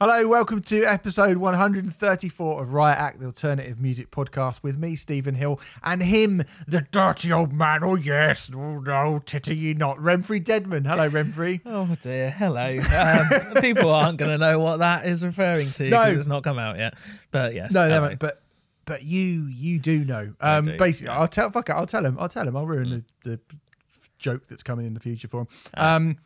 Hello, welcome to episode 134 of Riot Act, the alternative music podcast, with me, Stephen Hill, and him, the dirty old man, oh yes, oh no, titter ye not, Remfry Dedman. Hello, Remfry. Oh dear, hello. People aren't going to know what that is referring to because it's not come out yet, but yes. No, they won't, but you do know. I do, basically, yeah. I'll tell him, I'll ruin the joke that's coming in the future for him.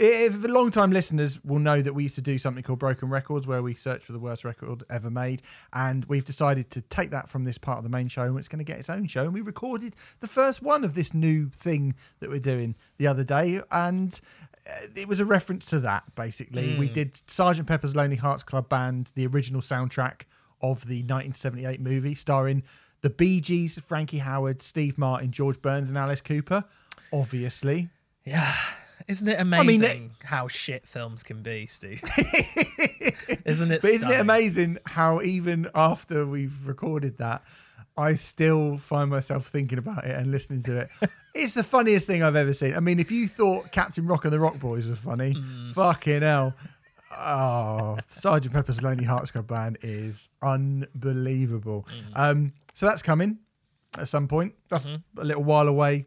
If long-time listeners will know that we used to do something called Broken Records, where we search for the worst record ever made, and we've decided to take that from this part of the main show, and it's going to get its own show. And we recorded the first one of this new thing that we're doing the other day, and it was a reference to that, basically. We did Sgt. Pepper's Lonely Hearts Club Band, the original soundtrack of the 1978 movie, starring the Bee Gees, Frankie Howard, Steve Martin, George Burns, and Alice Cooper, obviously. Yeah. Isn't it amazing how shit films can be, Steve? Isn't it? But isn't it amazing how even after we've recorded that, I still find myself thinking about it and listening to it. It's the funniest thing I've ever seen. I mean, if you thought Captain Rock and the Rock Boys was funny, fucking hell. Oh, Sgt. Pepper's Lonely Hearts Club Band is unbelievable. So that's coming at some point. That's a little while away,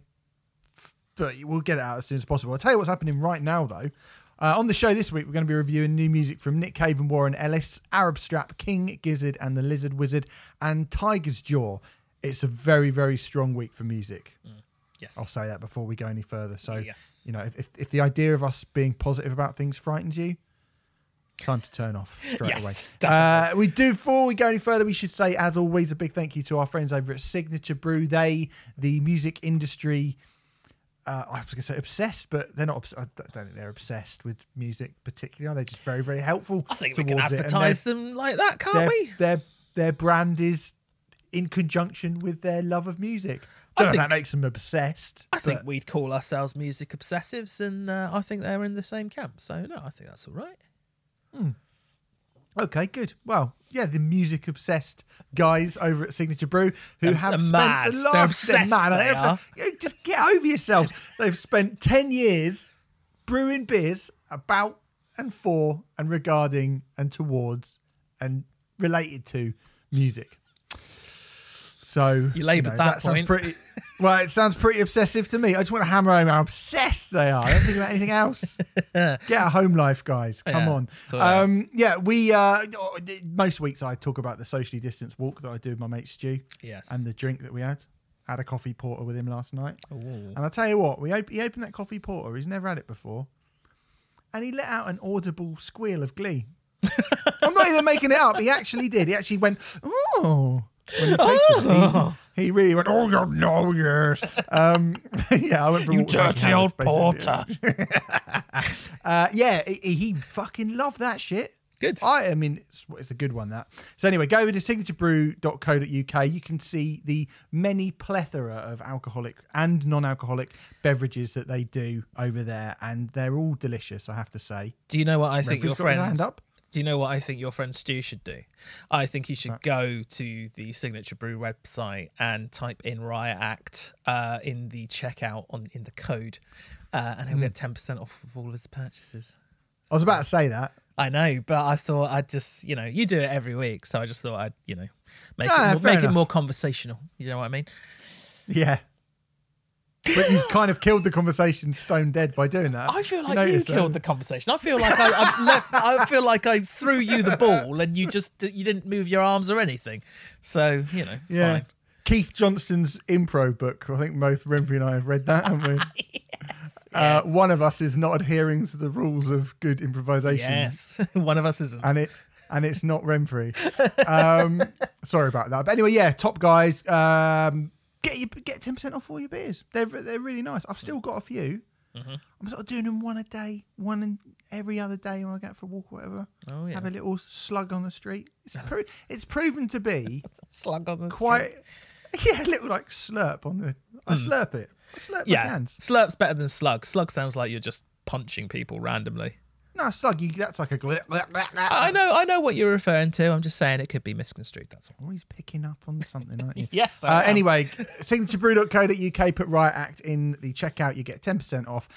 but we'll get it out as soon as possible. I'll tell you what's happening right now, though. On the show this week, we're going to be reviewing new music from Nick Cave and Warren Ellis, Arab Strap, King Gizzard and the Lizard Wizard, and Tigers Jaw. It's a very, very strong week for music. Yes. I'll say that before we go any further. So, you know, if the idea of us being positive about things frightens you, time to turn off straight away. Before we go any further, we should say, as always, a big thank you to our friends over at Signature Brew. They, the music industry... I was going to say obsessed, but they're not. I don't think they're obsessed with music particularly. They're just very, very helpful. I think we can advertise them like that, can't we? Their brand is in conjunction with their love of music. I don't know if that makes them obsessed. I think we'd call ourselves music obsessives, and I think they're in the same camp. So no, I think that's all right. Okay, good. Well, yeah, the music obsessed guys over at Signature Brew who have spent just get over yourselves. They've spent 10 years brewing beers about and for and regarding and towards and related to music. So you laboured that point. Well, it sounds pretty obsessive to me. I just want to hammer home how obsessed they are. I don't think about anything else. Get a home life, guys. Come on. Most weeks I talk about the socially distanced walk that I do with my mate Stu. Yes. And the drink that we had. Had a coffee porter with him last night. Ooh. And I tell you what, he opened that coffee porter. He's never had it before. And he let out an audible squeal of glee. I'm not even making it up. He actually did. He actually went, ooh. He really went, oh no, yes. I went for you dirty Howard, old basically. Porter. He fucking loved that shit. Good. I mean, it's a good one, that. So anyway, go over to signaturebrew.co.uk. You can see the many plethora of alcoholic and non-alcoholic beverages that they do over there, and they're all delicious, I have to say. Do you know what I think your friends... Do you know what I think your friend Stu should do? I think he should go to the Signature Brew website and type in Riot Act in the checkout in the code, and he'll get 10% off of all his purchases. I was about to say that. I know, but I thought I'd just, you do it every week, so I just thought I'd, make it more conversational. You know what I mean? Yeah. But you've kind of killed the conversation stone dead by doing that. I feel like you killed the conversation. I feel like I threw you the ball and you didn't move your arms or anything. So, fine. Keith Johnston's Impro book. I think both Remfry and I have read that, haven't we? Yes. One of us is not adhering to the rules of good improvisation. Yes, one of us isn't. And it's not Remfry. Sorry about that. But anyway, top guys. Get 10% off all your beers. They're really nice. I've still got a few. I'm sort of doing them one a day, one and every other day when I go out for a walk or whatever. Oh, yeah. Have a little slug on the street. It's proven to be slug on the street. Yeah, a little like slurp on the. I slurp it. I slurp my hands. Slurp's better than slug. Slug sounds like you're just punching people randomly. No, slug. That's like a. I know what you're referring to. I'm just saying it could be misconstrued. That's all. Always picking up on something, aren't you? Yes. I am. Anyway, signaturebrew.co.uk. Put Riot Act in the checkout. You get 10% off.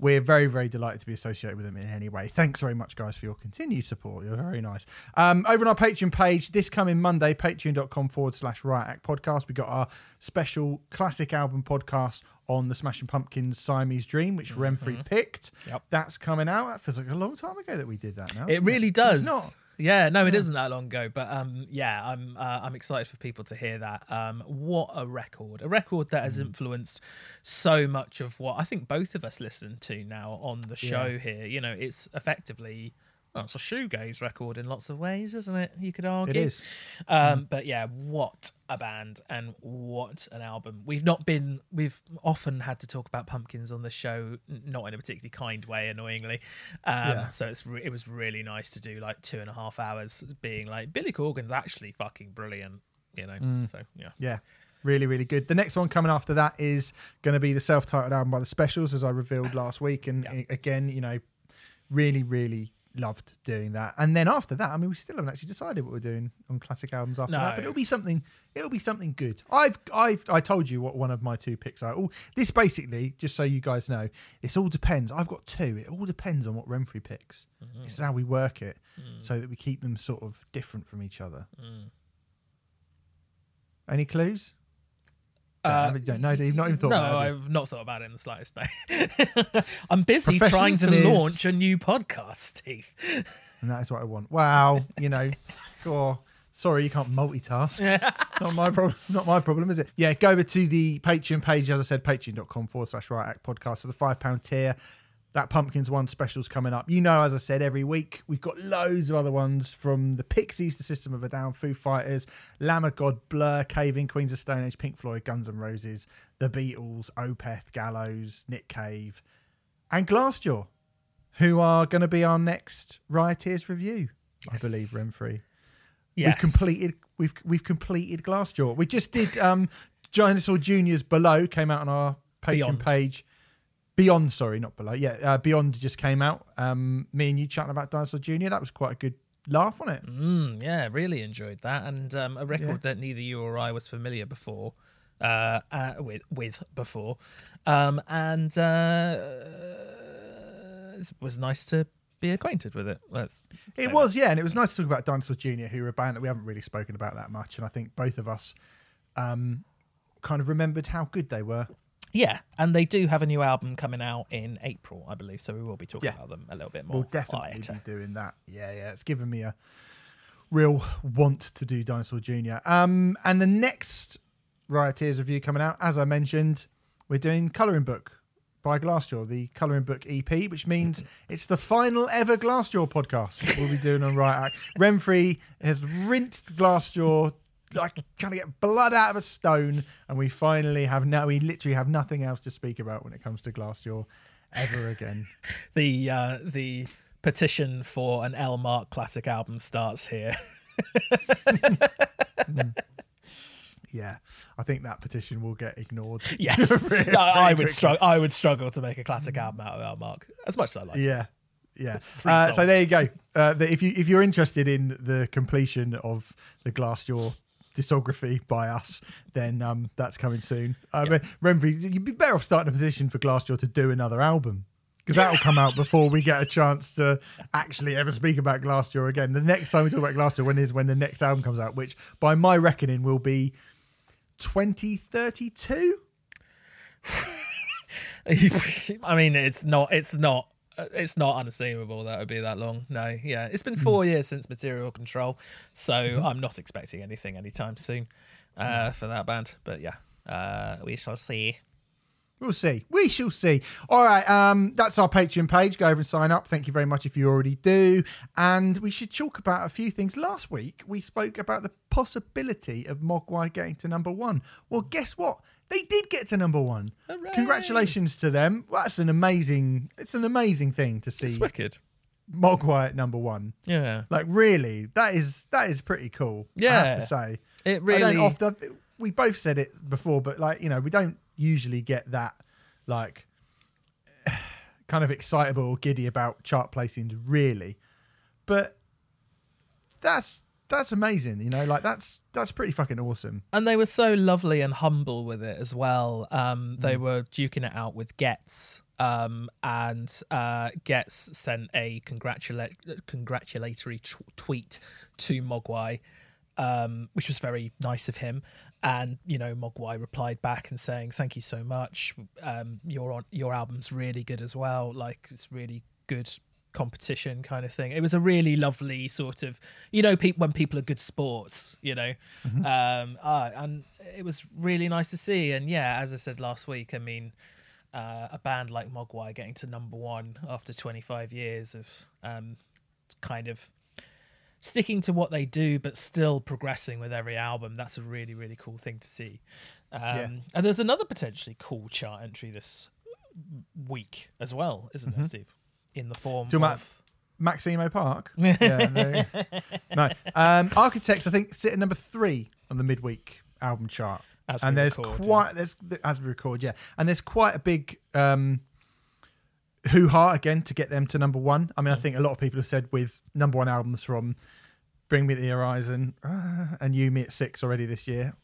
We're very, very delighted to be associated with them in any way. Thanks very much, guys, for your continued support. You're very nice. Over on our Patreon page, this coming Monday, patreon.com/Riot Act Podcast. We got our special classic album podcast on the Smashing Pumpkins' Siamese Dream, which Remfry picked. Yep. That's coming out. That feels like a long time ago that we did that now. It really does. It's not. Yeah, no, it isn't that long ago, but yeah, I'm excited for people to hear that. What a record! A record that has influenced so much of what I think both of us listen to now on the show here. You know, it's effectively it's a shoegaze record in lots of ways, isn't it? You could argue. It is. But yeah, what a band and what an album. We've often had to talk about Pumpkins on the show, not in a particularly kind way, annoyingly. So it was really nice to do like 2.5 hours being like, Billy Corgan's actually fucking brilliant, you know? So yeah. Yeah. Really, really good. The next one coming after that is going to be the self-titled album by The Specials, as I revealed last week. And again, you know, really, really loved doing that. And then after that, I mean, we still haven't actually decided what we're doing on classic albums after that, but it'll be something good. I told you what one of my two picks are. All this, basically, just so you guys know, it all depends. I've got two. It all depends on what Remfry picks. This is how we work it, so that we keep them sort of different from each other. Any clues? I've not thought about it in the slightest, mate. I'm busy trying to launch a new podcast, Keith. And that is what I want. Wow, you know, God, sorry, you can't multitask. Not my problem, is it? Yeah, go over to the Patreon page, as I said, patreon.com/Riot Act Podcast for the £5 tier. That Pumpkins one, Specials coming up. You know, as I said, every week we've got loads of other ones, from the Pixies, the System of a Down, Foo Fighters, Lamb of God, Blur, Cave In, Queens of Stone Age, Pink Floyd, Guns N' Roses, The Beatles, Opeth, Gallows, Nick Cave, and Glassjaw, who are going to be our next Rioters review, I believe, Renfrey. Yes. We've completed Glassjaw. We just did Dinosaur Jr.'s Below, came out on our Patreon page. Beyond, sorry, not Below. Yeah, Beyond just came out. Me and you chatting about Dinosaur Jr., that was quite a good laugh, wasn't it? Yeah, really enjoyed that. And a record that neither you or I was familiar before, before. And it was nice to be acquainted with it. And it was nice to talk about Dinosaur Jr., who are a band that we haven't really spoken about that much. And I think both of us kind of remembered how good they were. Yeah, and they do have a new album coming out in April, I believe, so we will be talking about them a little bit more. We'll definitely be doing that. Yeah, it's given me a real want to do Dinosaur Jr. And the next Rioters review coming out, as I mentioned, we're doing Colouring Book by Glassjaw, the Colouring Book EP, which means it's the final ever Glassjaw podcast we'll be doing on Riot Act. Renfrey has rinsed Glassjaw like trying to get blood out of a stone, and we finally have nothing else to speak about when it comes to Glassjaw ever again. The petition for an L Mark classic album starts here. Yeah, I think that petition will get ignored. Yes, I would struggle to make a classic album out of L Mark, as much as I like. Yeah. Yeah. So there you go. If you're interested in the completion of the Glassjaw discography by us, then that's coming soon. Renfrey, you'd be better off starting a petition for Glassjaw to do another album, because that'll come out before we get a chance to actually ever speak about Glassjaw again. The next time we talk about Glassjaw when the next album comes out, which by my reckoning will be 2032. I mean, it's not unassumable that it would be that long. No, yeah. It's been 4 years since Material Control, so I'm not expecting anything anytime soon for that band. But yeah, we shall see. We'll see. We shall see. All right, that's our Patreon page. Go over and sign up. Thank you very much if you already do. And we should talk about a few things. Last week, we spoke about the possibility of Mogwai getting to number one. Well, guess what? They did get to number one. Hooray. Congratulations to them. Well, that's an amazing thing to see. It's wicked. Mogwai at number one. Yeah. Like, really, that is pretty cool. Yeah. I have to say. It really... we both said it before, but, like, you know, we don't usually get that, like, kind of excitable or giddy about chart placings, really. But that's amazing, you know, like that's pretty fucking awesome. And they were so lovely and humble with it as well. They were duking it out with Getz And Getz sent a congratulatory tweet to Mogwai, which was very nice of him. And, you know, Mogwai replied back and saying, thank you so much. Your album's really good as well. Like, it's really good competition kind of thing. It was a really lovely sort of, you know, when people are good sports, you know. Mm-hmm. And it was really nice to see. And yeah, as I said last week, I mean, a band like Mogwai getting to number one after 25 years of kind of sticking to what they do but still progressing with every album, that's a really, really cool thing to see. And there's another potentially cool chart entry this week as well, isn't there, Steve? In the form of Maximo Park. Architects, I think, sit at number 3 on the midweek album chart. And there's quite a big hoo-ha again to get them to number 1. I mean, I think a lot of people have said with number 1 albums from Bring Me the Horizon and You Me at 6 already this year,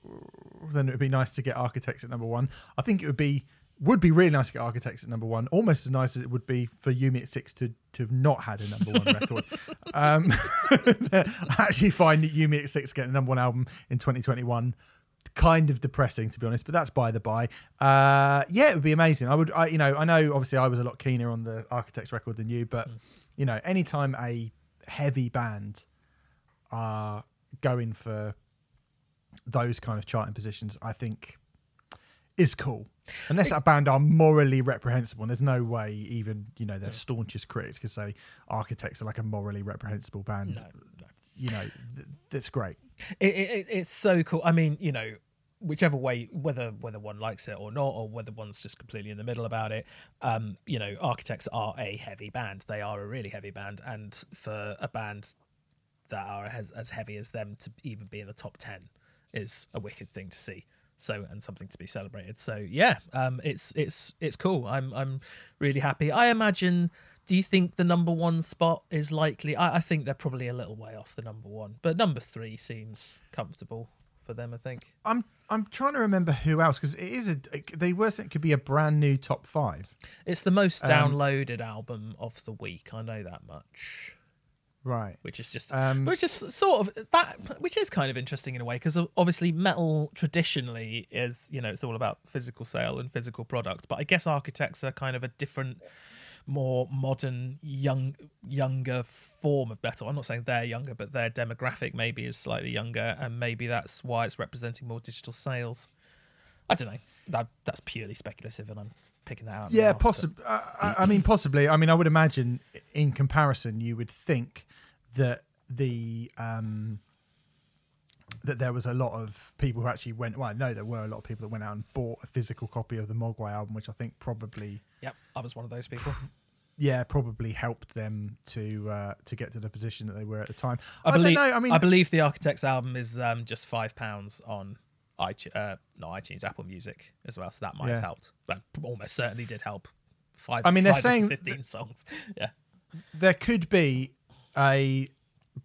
then it would be nice to get Architects at number 1. I think it would be really nice to get Architects at number 1, almost as nice as it would be for You Me at 6 to have not had a number 1 record. I actually find that You Me at 6 getting a number 1 album in 2021 kind of depressing, to be honest, but that's by the by. It would be amazing. I know obviously I was a lot keener on the Architects record than you, but you know, anytime a heavy band are going for those kind of charting positions, I think is cool. Unless that band are morally reprehensible, and there's no way even, you know, their staunchest critics could say Architects are like a morally reprehensible band. No. You know, that's great. It's so cool. I mean, you know, whichever way, whether one likes it or not, or whether one's just completely in the middle about it, you know, Architects are a heavy band. They are a really heavy band. And for a band that are as heavy as them to even be in the top 10 is a wicked thing to see. So, and something to be celebrated. So yeah, it's cool. I'm really happy. I imagine, do you think the number 1 spot is likely? I think they're probably a little way off the number 1, but number 3 seems comfortable for them, I think. I'm trying to remember who else, because it is it could be a brand new top 5. It's the most downloaded album of the week. I know that much. Right. Which is just, which is kind of interesting in a way, because obviously metal traditionally is, you know, it's all about physical sale and physical product, but I guess Architects are kind of a different, more modern, younger form of metal. I'm not saying they're younger, but their demographic maybe is slightly younger, and maybe that's why it's representing more digital sales. I don't know. That's purely speculative, and I'm picking that out. Yeah, possibly. Possibly. I mean, I would imagine in comparison, you would think that that there was a lot of people who actually went. Well, I know there were a lot of people that went out and bought a physical copy of the Mogwai album, which I think probably. Yep, I was one of those people. Yeah, probably helped them to get to the position that they were at the time. I don't know. I mean, I believe the Architects album is just £5 on iTunes, Apple Music as well, so that might have helped. That almost certainly did help. 15 songs. Yeah, there could be a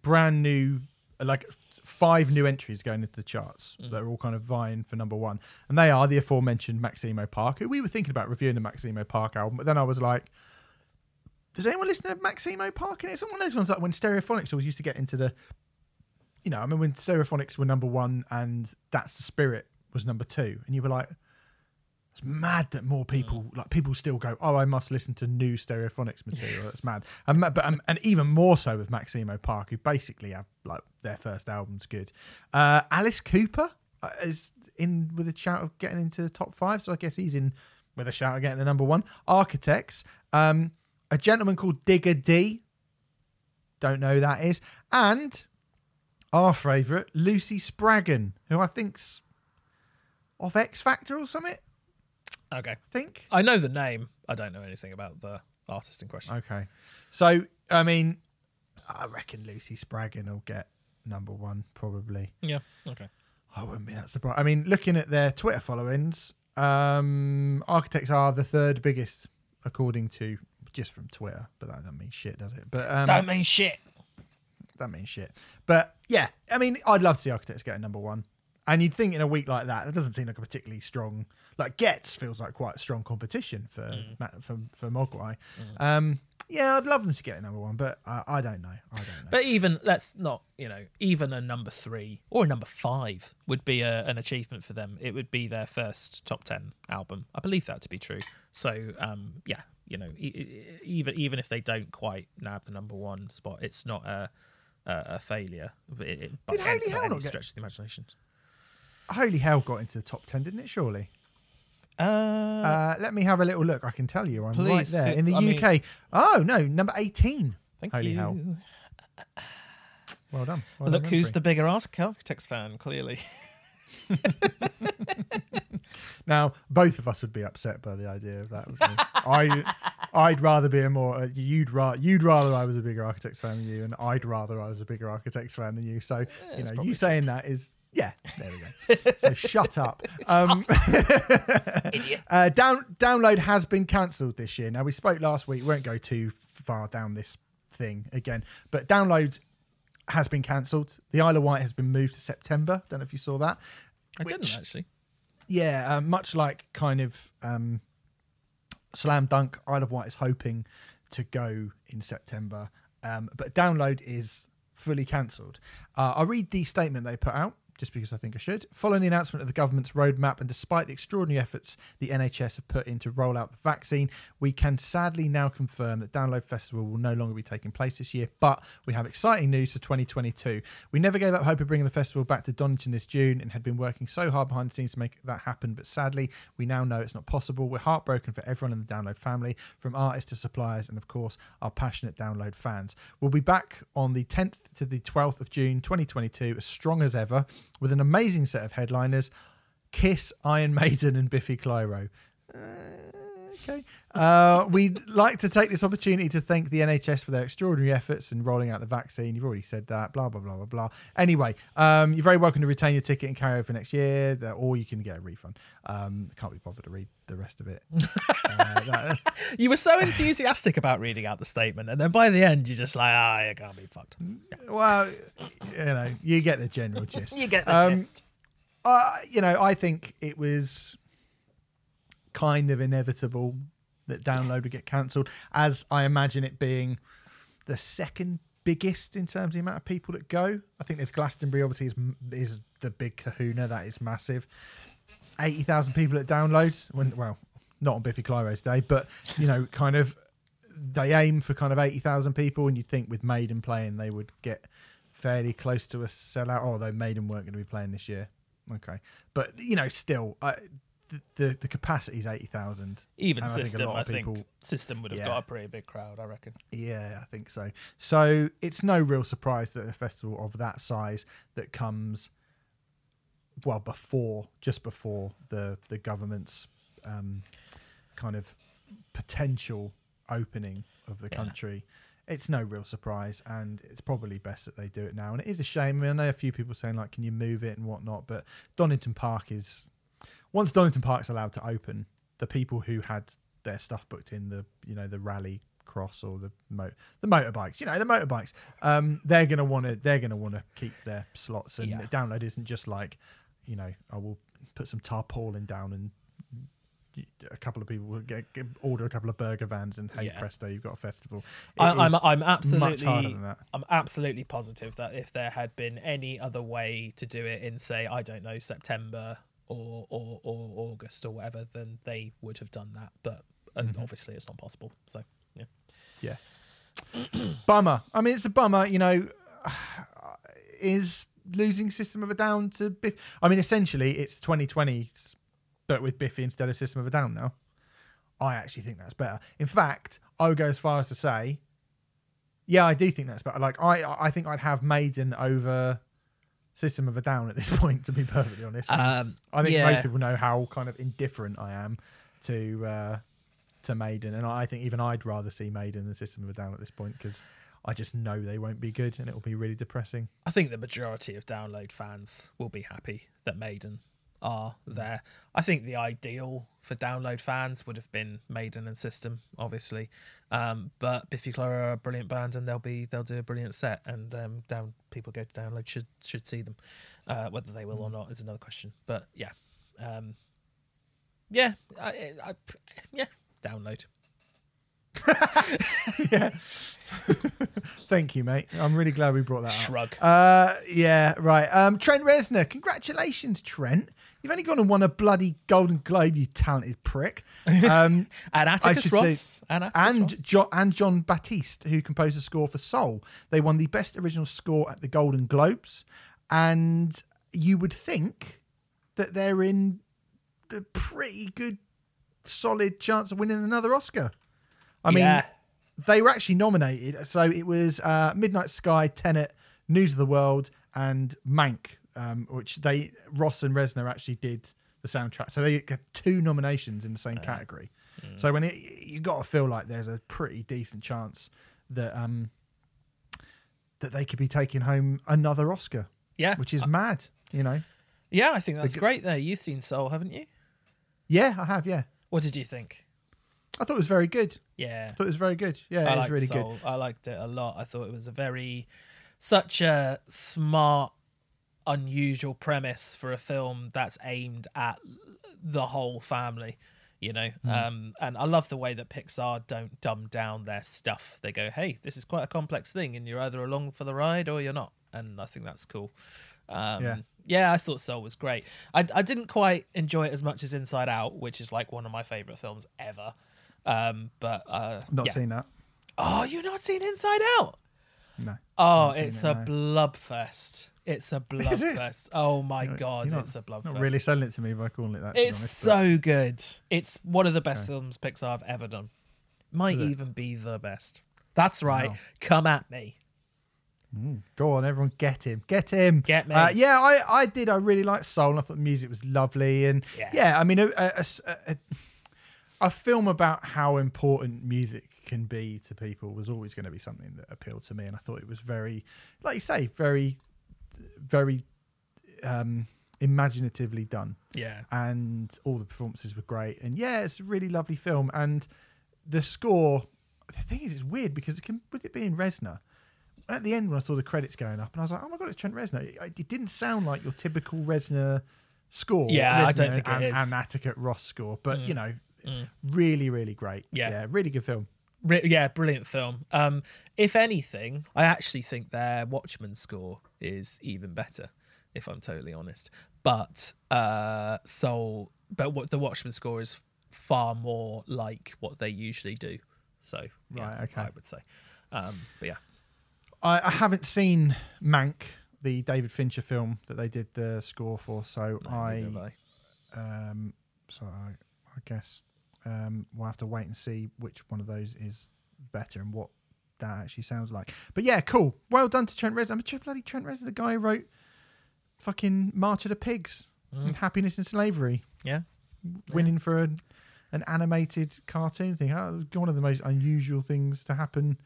brand new, like 5 new entries going into the charts that are all kind of vying for number 1, and they are the aforementioned Maximo Park, who we were thinking about reviewing the Maximo Park album, but then I was like, does anyone listen to Maximo Park? And it's one of those ones like when Stereophonics always used to get into the, you know, I mean, when Stereophonics were number 1 and That's the Spirit was number 2, and you were like, it's mad that more people like people still go, oh, I must listen to new Stereophonics material. That's mad. And even more so with Maximo Park, who basically have like their first album's good. Alice Cooper is in with a shout of getting into the top 5, so I guess he's in with a shout of getting the number 1. Architects, a gentleman called Digger D, don't know who that is, and our favourite, Lucy Spraggon, who I think's off X Factor or something. Okay. I think. I know the name. I don't know anything about the artist in question. Okay. So, I mean, I reckon Lucy Spraggon will get number 1, probably. Yeah. Okay. I wouldn't be that surprised. I mean, looking at their Twitter followings, Architects are the 3rd biggest, according to, just from Twitter, but that doesn't mean shit, does it? But don't mean shit. That means shit. But yeah, I mean, I'd love to see Architects get a number 1. And you'd think in a week like that, it doesn't seem like a particularly strong. Like Getz feels like quite strong competition for Mogwai. Yeah, I'd love them to get a number one, but I don't know. But even let's not, even a number 3 or a number 5 would be an achievement for them. It would be their first top 10 album. I believe that to be true. So yeah, even if they don't quite nab the number 1 spot, it's not a failure. Did Holy Hell not stretch of the imagination? Holy Hell got into the top 10, didn't it? Surely. Let me have a little look. I can tell you, I'm right there in the UK. Oh no, number 18. Thank Holy you. Hell. Well done. Well look, done, who's the bigger Architects fan? Clearly. Now, both of us would be upset by the idea of that. I'd rather be a more you'd rather I was a bigger Architects fan than you, and I'd rather I was a bigger Architects fan than you. So yeah, you saying that is. Yeah, there we go. So shut up. Idiot. Download has been cancelled this year. Now, we spoke last week. We won't go too far down this thing again. But Download has been cancelled. The Isle of Wight has been moved to September. Don't know if you saw that. I didn't, actually. Yeah, much like kind of Slam Dunk, Isle of Wight is hoping to go in September. But Download is fully cancelled. I'll read the statement they put out, just because I think I should. Following the announcement of the government's roadmap and despite the extraordinary efforts the NHS have put in to roll out the vaccine, we can sadly now confirm that Download Festival will no longer be taking place this year, but we have exciting news for 2022. We never gave up hope of bringing the festival back to Donington this June and had been working so hard behind the scenes to make that happen, but sadly, we now know it's not possible. We're heartbroken for everyone in the Download family, from artists to suppliers and, of course, our passionate Download fans. We'll be back on the 10th to the 12th of June 2022, as strong as ever, with an amazing set of headliners, Kiss, Iron Maiden and Biffy Clyro. We'd like to take this opportunity to thank the NHS for their extraordinary efforts in rolling out the vaccine. You've already said that, blah, blah, blah, blah, blah. Anyway, you're very welcome to retain your ticket and carry over for next year, or you can get a refund. Can't be bothered to read the rest of it. You were so enthusiastic about reading out the statement, and then by the end you're just like, I can't be fucked. Yeah. Well, you get the general gist. You get the gist. I think it was kind of inevitable that Download would get cancelled, as I imagine it being the second biggest in terms of the amount of people that go. I think there's Glastonbury, obviously, is the big kahuna. That is massive. 80,000 people at Download. Well, not on Biffy Clyro's day, but, kind of they aim for kind of 80,000 people, and you'd think with Maiden playing, they would get fairly close to a sellout, although Maiden weren't going to be playing this year. Okay. But, still... The capacity is 80,000. Even System, I think System would have got a pretty big crowd, I reckon. Yeah, I think so. So it's no real surprise that a festival of that size that comes, well, just before the government's kind of potential opening of the country. It's no real surprise, and it's probably best that they do it now. And it is a shame. I mean, I know a few people saying, like, can you move it and whatnot, but Donington Park is... Once Donington Park's allowed to open, the people who had their stuff booked in the, the rally cross or the motorbikes, they're gonna want to keep their slots, and the Download isn't just like, I will put some tarpaulin down and a couple of people will order a couple of burger vans and presto, you've got a festival. I'm absolutely positive that if there had been any other way to do it in, say, I don't know, September. Or August or whatever, then they would have done that. But obviously it's not possible. So, yeah. Bummer. I mean, it's a bummer, is losing System of a Down to Biff. I mean, essentially it's 2020, but with Biffy instead of System of a Down now. I actually think that's better. In fact, I would go as far as to say, yeah, I do think that's better. Like, I think I'd have Maiden over... System of a Down at this point, to be perfectly honest. I think most people know how kind of indifferent I am to Maiden, and I think even I'd rather see Maiden than System of a Down at this point, because I just know they won't be good and it'll be really depressing. I think the majority of Download fans will be happy that Maiden are there. I think the ideal for download fans would have been Maiden and System, obviously, but Biffy Clyro are a brilliant band, and they'll do a brilliant set, and down people go to download should see them. Whether they will or not is another question, but yeah, download. Yeah. Thank you, mate. I'm really glad we brought that up. Yeah, right. Trent Reznor, congratulations, Trent. You've only gone and won a bloody Golden Globe, you talented prick. And Atticus Ross. And John Batiste, who composed the score for Soul. They won the Best Original Score at the Golden Globes. And you would think that they're in a pretty good, solid chance of winning another Oscar. I mean, they were actually nominated. So it was Midnight Sky, Tenet, News of the World, and Mank. Which Ross and Reznor actually did the soundtrack, so they get two nominations in the same category. So when you got to feel like there's a pretty decent chance that that they could be taking home another Oscar. Yeah, which is mad, you know. Yeah, I think that's great. There, you've seen Soul, haven't you? Yeah, I have. Yeah. What did you think? I thought it was very good. Yeah, I thought it was very good. Yeah, it was really good. I liked it a lot. I thought it was such a smart, unusual premise for a film that's aimed at the whole family, you know. And I love the way that Pixar don't dumb down their stuff. They go, hey, this is quite a complex thing, and you're either along for the ride or you're not, and I think that's cool. I thought Soul was great. I didn't quite enjoy it as much as Inside Out, which is like one of my favorite films ever, but not seen that. Oh, you've not seen Inside Out? No. Oh, it's a blubfest. It's a blubfest. Oh my God, it's a blubfest. Not really selling it to me by calling it that. It's so good. It's one of the best films Pixar have ever done. Might even be the best. That's right. Wow. Come at me. Go on, everyone, get him. Get him. Get me. I did. I really liked Soul. And I thought the music was lovely. And I mean, a film about how important music can be to people was always going to be something that appealed to me. And I thought it was very, like you say, very imaginatively done, and all the performances were great, and it's a really lovely film. And the score, the thing is, it's weird because with it being Reznor, at the end when I saw the credits going up and I was like, oh my God, it's Trent Reznor, it didn't sound like your typical Reznor score. I don't think it is an Atticus Ross score, but really, really great. Really good film. Brilliant film. If anything, I actually think their Watchmen score is even better, if I'm totally honest. But the Watchmen score is far more like what they usually do. So I would say. I haven't seen Mank, the David Fincher film that they did the score for. So I guess we'll have to wait and see which one of those is better and what that actually sounds like. But yeah, cool. Well done to Trent Reznor. Bloody Trent Reznor, the guy who wrote fucking March of the Pigs and Happiness and Slavery. Yeah. Winning for an animated cartoon thing. One of the most unusual things to happen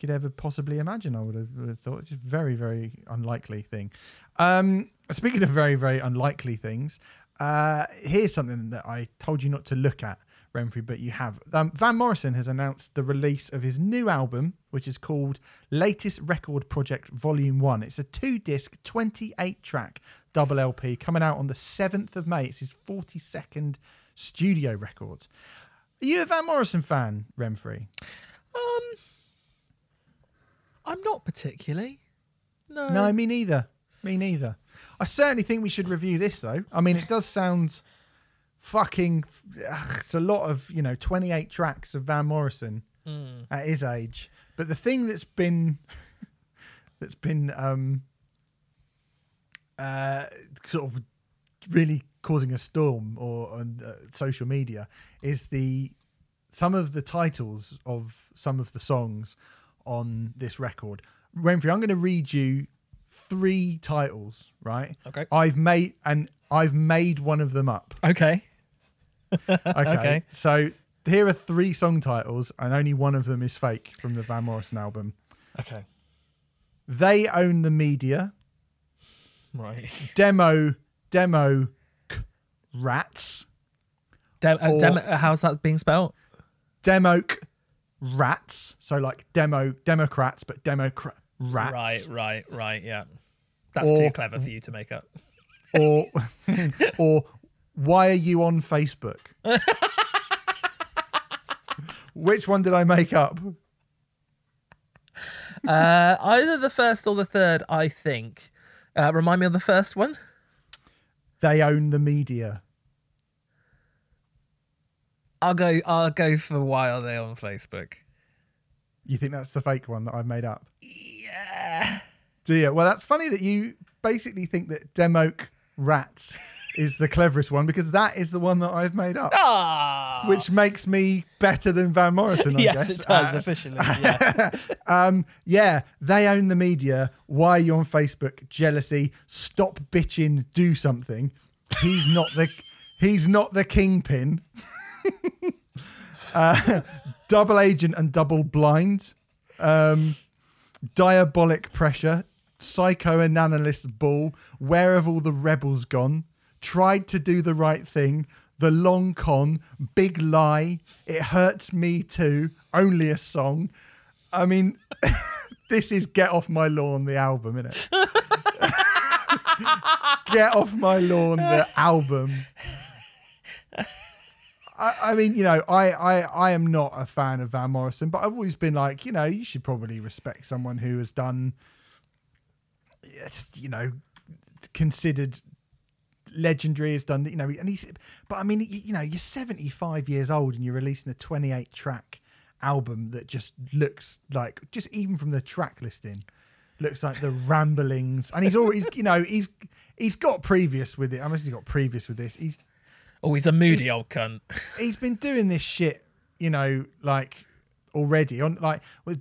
you could ever possibly imagine, I would have thought. It's a very, very unlikely thing. Speaking of very, very unlikely things, here's something that I told you not to look at, Remfry, but you have. Van Morrison has announced the release of his new album, which is called Latest Record Project Volume 1. It's a 2-disc, 28-track double LP coming out on the 7th of May. It's his 42nd studio record. Are you a Van Morrison fan, Remfry? I'm not particularly. No. No, me neither. Me neither. I certainly think we should review this, though. I mean, it does sound... it's a lot of, 28 tracks of Van Morrison at his age. But the thing that's been sort of really causing a storm on social media is some of the titles of some of the songs on this record. Renfrew, I'm going to read you 3 titles, right? Okay. I've made one of them up. Okay. Okay. So here are 3 song titles, and only one of them is fake from the Van Morrison album. Okay. They Own the Media. Right. Demo Rats. How's that being spelled? Democ Rats. So like Democrats, but Democ Rats. Right. Yeah. That's too clever for you to make up. Or why are you on Facebook? Which one did I make up? Either the first or the third, I think. Remind me of the first one. They own the media. I'll go for why are they on Facebook. You think that's the fake one that I've made up? Yeah. Do you? Well, that's funny that you basically think that Democ Rats is the cleverest one, because that is the one that I've made up. Oh. Which makes me better than Van Morrison, I guess. Yes, it does, officially. Yeah. They own the media. Why are you on Facebook? Jealousy. Stop bitching. Do something. He's not the kingpin. Double agent and double blind. Diabolic pressure. Psychoanalyst bull. Where have all the rebels gone? Tried to do the right thing, the long con, big lie, it hurts me too, only a song. I mean, this is Get Off My Lawn, the album, isn't it? Get Off My Lawn, the album. I am not a fan of Van Morrison, but I've always been like, you should probably respect someone who has done, considered... legendary, has done, and he's, but I mean, you're 75 years old and you're releasing a 28 track album that just looks like, just even from the track listing, looks like the ramblings. And he's always, he's got previous with it. Unless he's got previous with this, he's a moody old cunt. He's been doing this shit, already on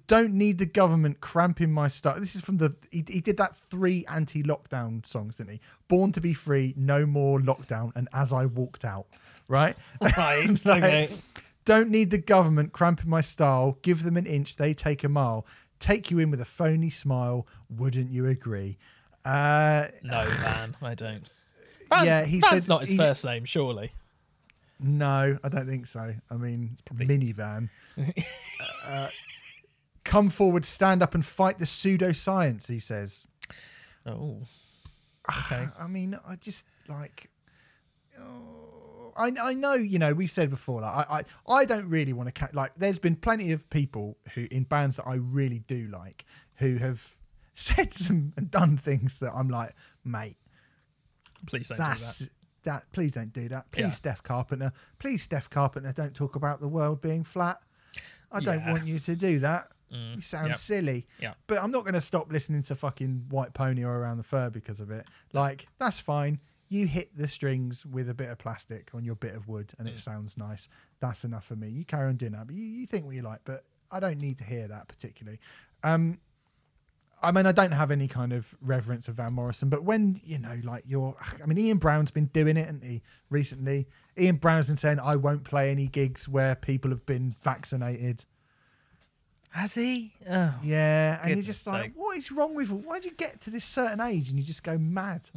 don't need the government cramping my stuff. This is from he did that 3 anti-lockdown songs, didn't he? Born to Be Free, No More Lockdown, and As I Walked Out. Right. Okay. Don't need the government cramping my style. Give them an inch, they take a mile. Take you in with a phony smile. Wouldn't you agree? No, man, I don't. Van's not his first name, surely. No, I don't think so. I mean, it's probably Minivan. Come forward, stand up and fight the pseudoscience, he says. Oh. Okay. I mean, I just like... Oh, I know, we've said before, like, I don't really want to... there's been plenty of people who in bands that I really do like who have said some and done things that I'm like, mate... Please don't do that. Please don't do that. Please, yeah. Steph Carpenter. Please, Steph Carpenter, don't talk about the world being flat. I don't want you to do that. You sound silly. Yeah. But I'm not going to stop listening to fucking White Pony or Around the Fur because of it. Like, that's fine. You hit the strings with a bit of plastic on your bit of wood and it sounds nice. That's enough for me. You carry on doing that. But you think what you like, but I don't need to hear that particularly. I mean, I don't have any kind of reverence of Van Morrison, but when, Ian Brown's been doing it, hasn't he, recently? Ian Brown's been saying, I won't play any gigs where people have been vaccinated. Has he? Oh, yeah. And you're just like, what is wrong with him? Why do you get to this certain age and you just go mad?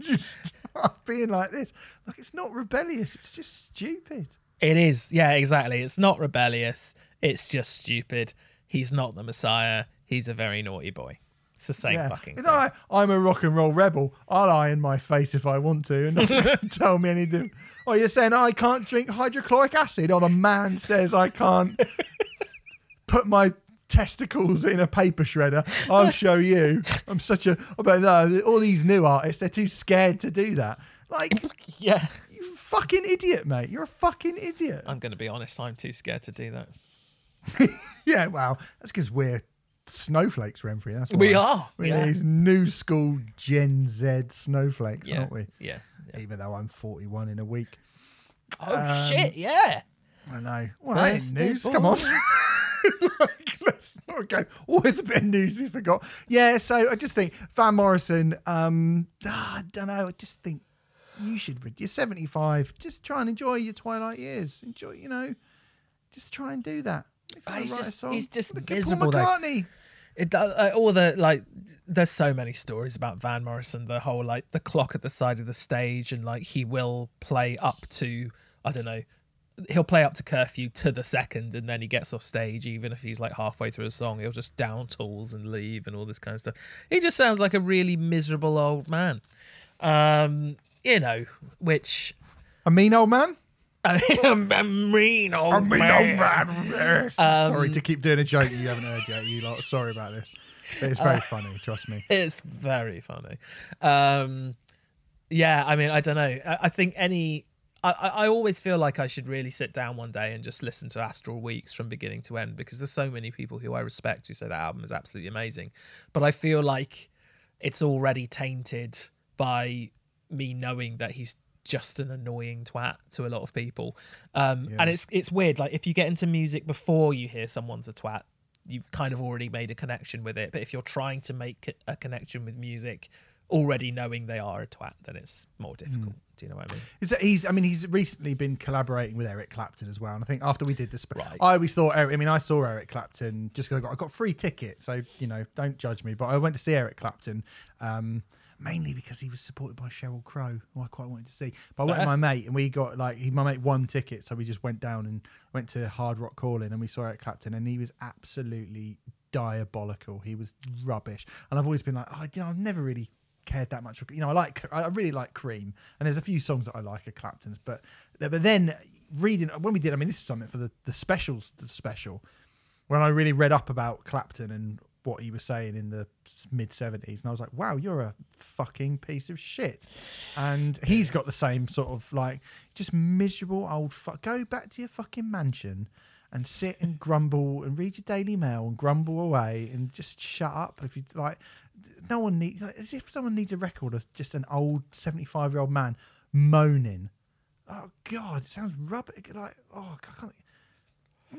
Just start being like this. Like, it's not rebellious. It's just stupid. It is. Yeah, exactly. It's not rebellious. It's just stupid. He's not the Messiah. He's a very naughty boy. It's the same fucking thing. I'm a rock and roll rebel. I'll iron my face if I want to, and not tell me anything. Oh, you're saying I can't drink hydrochloric acid? Or the man says I can't put my testicles in a paper shredder? I'll show you. I'm such a... But no, all these new artists, they're too scared to do that. Like, yeah, you fucking idiot, mate. You're a fucking idiot. I'm going to be honest. I'm too scared to do that. Yeah, wow. That's because we're... snowflakes, Remfry. That's why. We are. We're these new school Gen Z snowflakes, aren't we? Yeah. Even though I'm 41 in a week. Oh shit! Yeah. I know. Well, that ain't news. Come on. Let's not go. Oh, there's a bit of news we forgot. Yeah. So I just think Van Morrison. I don't know. I just think you should. You're 75. Just try and enjoy your twilight years. Enjoy. Just try and do that. He's just miserable. Paul McCartney. All the there's so many stories about Van Morrison, the whole like the clock at the side of the stage, and like he will play up to, I don't know, he'll play up to curfew to the second, and then he gets off stage. Even if he's like halfway through a song, he'll just down tools and leave and all this kind of stuff. He just sounds like a really miserable old man. You know, which... A mean old man? A mean old man. Yes. Sorry to keep doing a joke you haven't heard yet. You lot, sorry about this. But it's very funny, trust me. It's very funny. Yeah, I mean, I don't know. I think any... I always feel like I should really sit down one day and just listen to Astral Weeks from beginning to end, because there's so many people who I respect who say that album is absolutely amazing. But I feel like it's already tainted by me knowing that he's just an annoying twat to a lot of people. Yeah. And it's weird. Like, if you get into music before you hear someone's a twat, you've kind of already made a connection with it. But if you're trying to make a connection with music already knowing they are a twat, then it's more difficult. Do you know what I mean? He's recently been collaborating with Eric Clapton as well, and I think after we did this, I always thought I saw Eric Clapton just because I got free tickets, so you know, don't judge me, but I went to see Eric Clapton mainly because he was supported by Sheryl Crow, who I quite wanted to see. But I went with my mate, and we got my mate won tickets, so we just went down and went to Hard Rock Calling, and we saw Eric Clapton, and he was absolutely diabolical. He was rubbish, and I've always been like, I've never really cared that much. I really like Cream, and there's a few songs that I like of Clapton's, but then reading when we did, this is something for the Specials, the special, when I really read up about Clapton and what he was saying in the mid 70s, and I was like, wow, you're a fucking piece of shit. And he's got the same sort of like just miserable old fuck, go back to your fucking mansion and sit and grumble and read your Daily Mail and grumble away and just shut up. If you like, no one needs, as if someone needs a record of just an old 75-year-old man moaning. Oh God, it sounds rubbish. No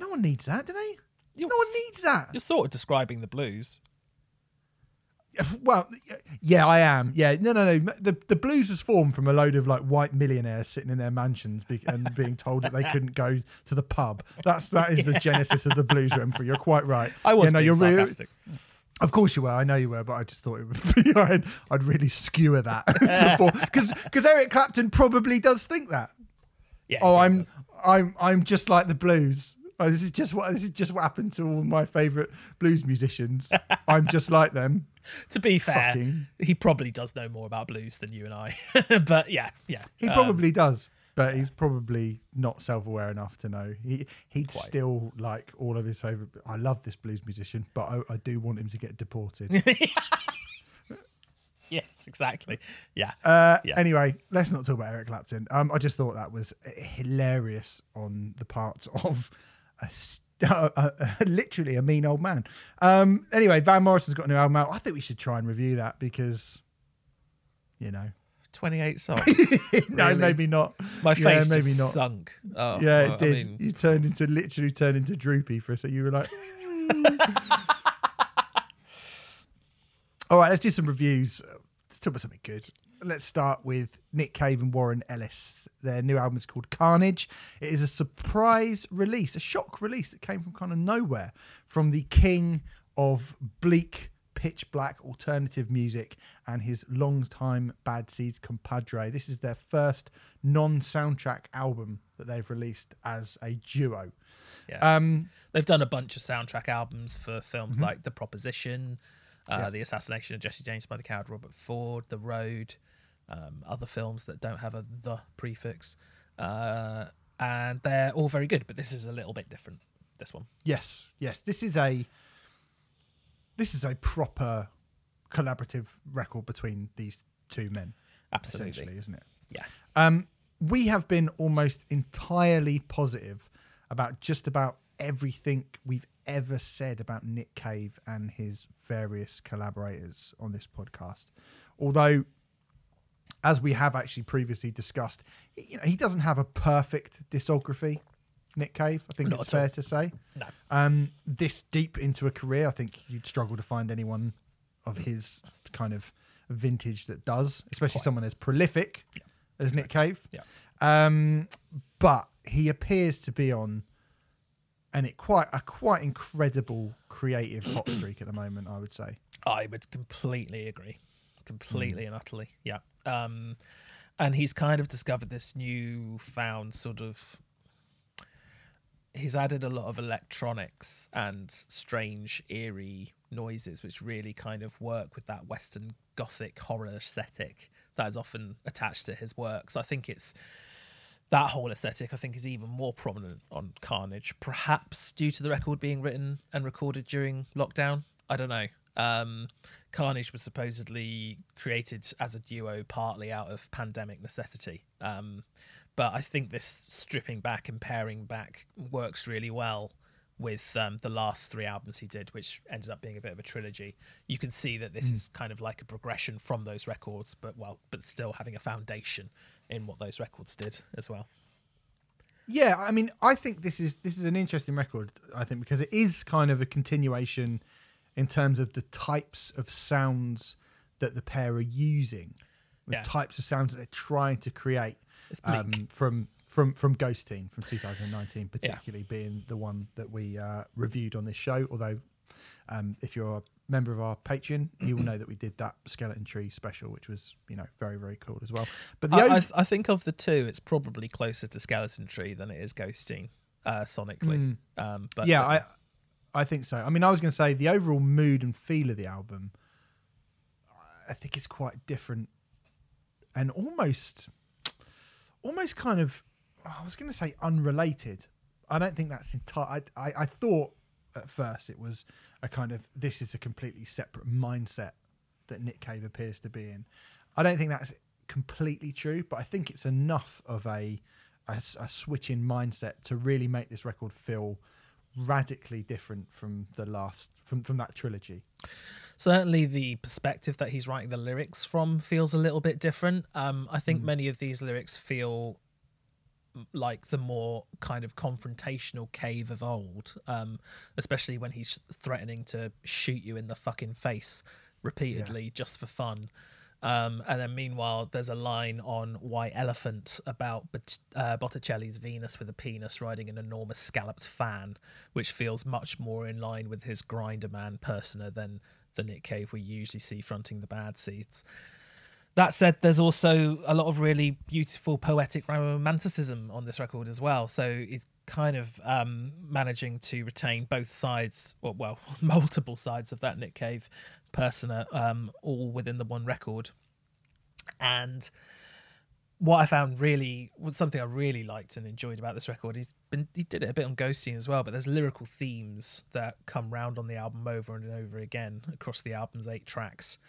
one needs that, do they? No one needs that. You're sort of describing the blues. Well, yeah, I am. Yeah, no. The blues was formed from a load of like white millionaires sitting in their mansions and being told that they couldn't go to the pub. That is the genesis of the blues, Remfry. You're quite right. I was being sarcastic. Of course you were. I know you were, but I just thought it would be. I'd really skewer that because Eric Clapton probably does think that. Yeah. Oh, I'm just like the blues. Oh, this is just what happened to all my favourite blues musicians. I'm just like them. To be fair, he probably does know more about blues than you and I. But yeah. He probably does, but he's probably not self-aware enough to know. He'd still like all of his favourite... I love this blues musician, but I do want him to get deported. Yes, exactly. Yeah. Anyway, let's not talk about Eric Clapton. I just thought that was hilarious on the part of... literally a mean old man. Anyway, Van Morrison's got a new album out. I think we should try and review that because, 28 songs. No, really? Maybe not. My face maybe just not. Sunk. Oh, yeah, it did. You literally turned into droopy for a second. You were like... All right, let's do some reviews. Let's talk about something good. Let's start with Nick Cave and Warren Ellis. Their new album is called Carnage. It is a surprise release, a shock release that came from kind of nowhere from the king of bleak, pitch black alternative music and his longtime Bad Seeds compadre. This is their first non-soundtrack album that they've released as a duo. Yeah. They've done a bunch of soundtrack albums for films like The Proposition, The Assassination of Jesse James by the Coward Robert Ford, The Road, other films that don't have the prefix, and they're all very good, but this is a little bit different, this one. Yes, this is a proper collaborative record between these two men. Absolutely. Essentially, isn't it? Yeah. We have been almost entirely positive about just about everything we've ever said about Nick Cave and his various collaborators on this podcast, although, as we have actually previously discussed, he doesn't have a perfect discography, Nick Cave. I think it's fair to say. No. This deep into a career, I think you'd struggle to find anyone of his kind of vintage that does, especially someone as prolific as Nick Cave. Yeah. But he appears to be on an quite incredible creative hot streak at the moment, I would say. I would completely agree. Completely and utterly. Yeah. And he's kind of discovered this new found sort of... He's added a lot of electronics and strange, eerie noises, which really kind of work with that Western Gothic horror aesthetic that is often attached to his works. I think it's... That whole aesthetic, I think, is even more prominent on Carnage, perhaps due to the record being written and recorded during lockdown. I don't know. Carnage was supposedly created as a duo partly out of pandemic necessity. But I think this stripping back and paring back works really well with the last three albums he did, which ended up being a bit of a trilogy. You can see that this is kind of like a progression from those records, but still having a foundation in what those records did as well. Yeah, I mean, I think this is an interesting record, I think, because it is kind of a continuation in terms of the types of sounds that the pair are using, the types of sounds that they're trying to create, from Ghost Team from 2019, particularly being the one that we reviewed on this show. Although, if you're a member of our Patreon, you will know that we did that Skeleton Tree special, which was, you know, very, very cool as well. But I think of the two, it's probably closer to Skeleton Tree than it is Ghosting sonically. I think so. I mean, I was going to say the overall mood and feel of the album, I think, is quite different and almost kind of, I was going to say unrelated. I don't think that's entire. I thought at first it was a kind of, this is a completely separate mindset that Nick Cave appears to be in. I don't think that's completely true, but I think it's enough of a switch in mindset to really make this record feel radically different from the last, from that trilogy. Certainly the perspective that he's writing the lyrics from feels a little bit different. I think many of these lyrics feel like the more kind of confrontational Cave of old, especially when he's threatening to shoot you in the fucking face repeatedly just for fun. And then meanwhile, there's a line on White Elephant about Botticelli's Venus with a penis riding an enormous scalloped fan, which feels much more in line with his grinder man persona than the Nick Cave we usually see fronting the bad seeds. That said, there's also a lot of really beautiful poetic romanticism on this record as well. So it's kind of managing to retain both sides, well, multiple sides of that Nick Cave persona, all within the one record. And what I found really, something I really liked and enjoyed about this record, he did it a bit on Ghosting as well, but there's lyrical themes that come round on the album over and over again across the album's 8 tracks.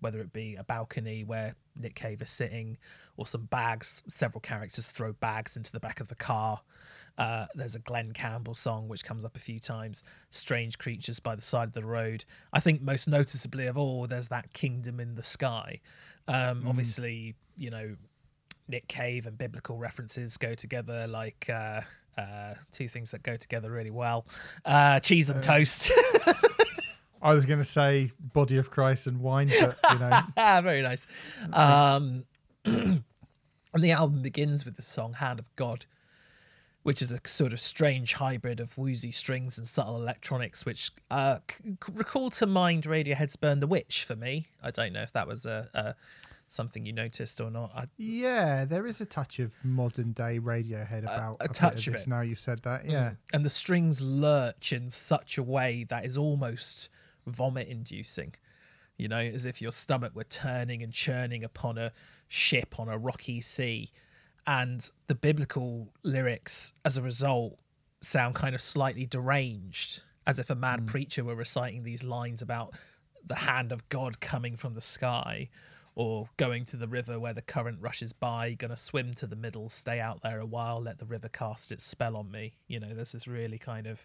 Whether it be a balcony where Nick Cave is sitting, or some bags, several characters throw bags into the back of the car. There's a Glen Campbell song which comes up a few times, strange creatures by the side of the road. I think most noticeably of all, there's that Kingdom in the Sky. Obviously, you know, Nick Cave and biblical references go together like two things that go together really well. Cheese and toast. I was going to say Body of Christ and wine, but, you know. Very nice. And the album begins with the song Hand of God, which is a sort of strange hybrid of woozy strings and subtle electronics, which recall to mind Radiohead's Burn the Witch for me. I don't know if that was something you noticed or not. Yeah, there is a touch of modern day Radiohead about a touch of it. Now you've said that, yeah. And the strings lurch in such a way that is almost... vomit-inducing, you know, as if your stomach were turning and churning upon a ship on a rocky sea. And the biblical lyrics, as a result, sound kind of slightly deranged, as if a mad preacher were reciting these lines about the hand of God coming from the sky, or going to the river where the current rushes by, gonna swim to the middle, stay out there a while, let the river cast its spell on me. You know, there's this really kind of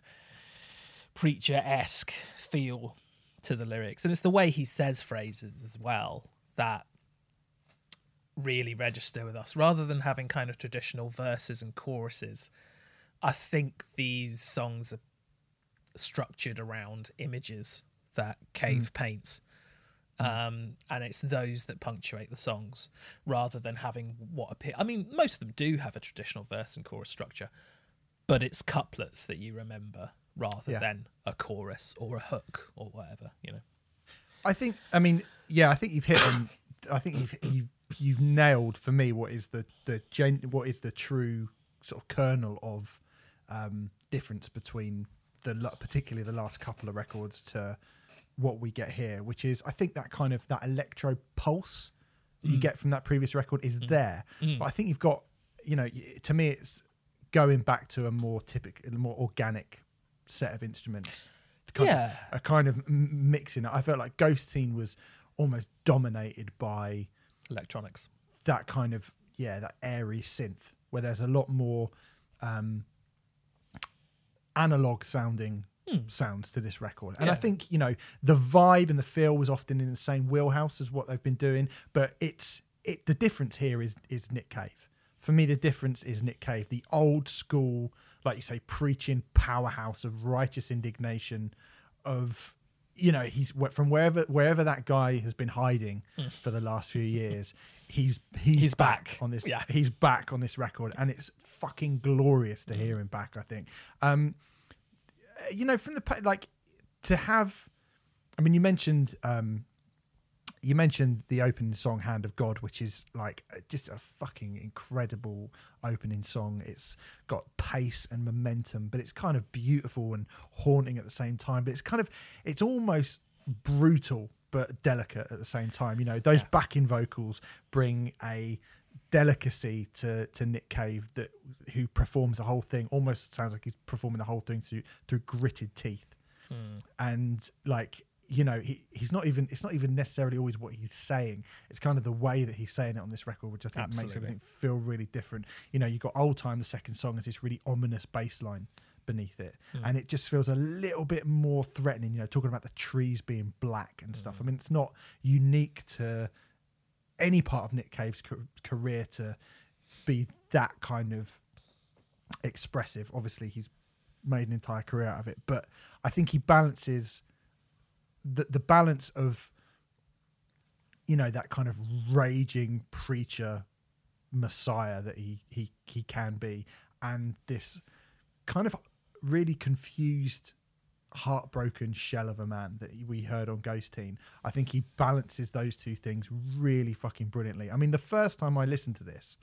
preacher-esque feel to the lyrics, and it's the way he says phrases as well that really register with us, rather than having kind of traditional verses and choruses. I think these songs are structured around images that Cave paints, and it's those that punctuate the songs, rather than having what appear. I mean, most of them do have a traditional verse and chorus structure, but it's couplets that you remember rather than a chorus or a hook or whatever, you know. I think you've hit them. I think you've nailed for me what is the true sort of kernel of difference between particularly the last couple of records to what we get here, which is I think that kind of that electro pulse that you get from that previous record is there. But I think you've got, you know, to me it's going back to a more typical, more organic set of instruments. A kind of mixing. I felt like Ghostine was almost dominated by electronics. That kind of that airy synth where there's a lot more analog sounding sounds to this record. And I think, you know, the vibe and the feel was often in the same wheelhouse as what they've been doing, but it's the difference here is Nick Cave. For me, the difference is Nick Cave, the old school, like you say, preaching powerhouse of righteous indignation of, you know, he's from wherever that guy has been hiding for the last few years. He's back on this. Yeah. He's back on this record, and it's fucking glorious to hear him back. I think, you know, from the to have. I mean, you mentioned the opening song "Hand of God," which is like just a fucking incredible opening song. It's got pace and momentum, but it's kind of beautiful and haunting at the same time. But it's almost brutal but delicate at the same time. You know, those backing vocals bring a delicacy to Nick Cave, who performs the whole thing. Almost sounds like he's performing the whole thing through gritted teeth, and like. You know, it's not even necessarily always what he's saying. It's kind of the way that he's saying it on this record, which I think makes everything feel really different. You know, you've got Old Time, the second song, is this really ominous bass line beneath it. And it just feels a little bit more threatening, you know, talking about the trees being black and stuff. I mean, it's not unique to any part of Nick Cave's career to be that kind of expressive. Obviously, he's made an entire career out of it. But I think he balances... The balance of, you know, that kind of raging preacher messiah that he can be, and this kind of really confused, heartbroken shell of a man that we heard on Ghostine. I think he balances those two things really fucking brilliantly. I mean, the first time I listened to this,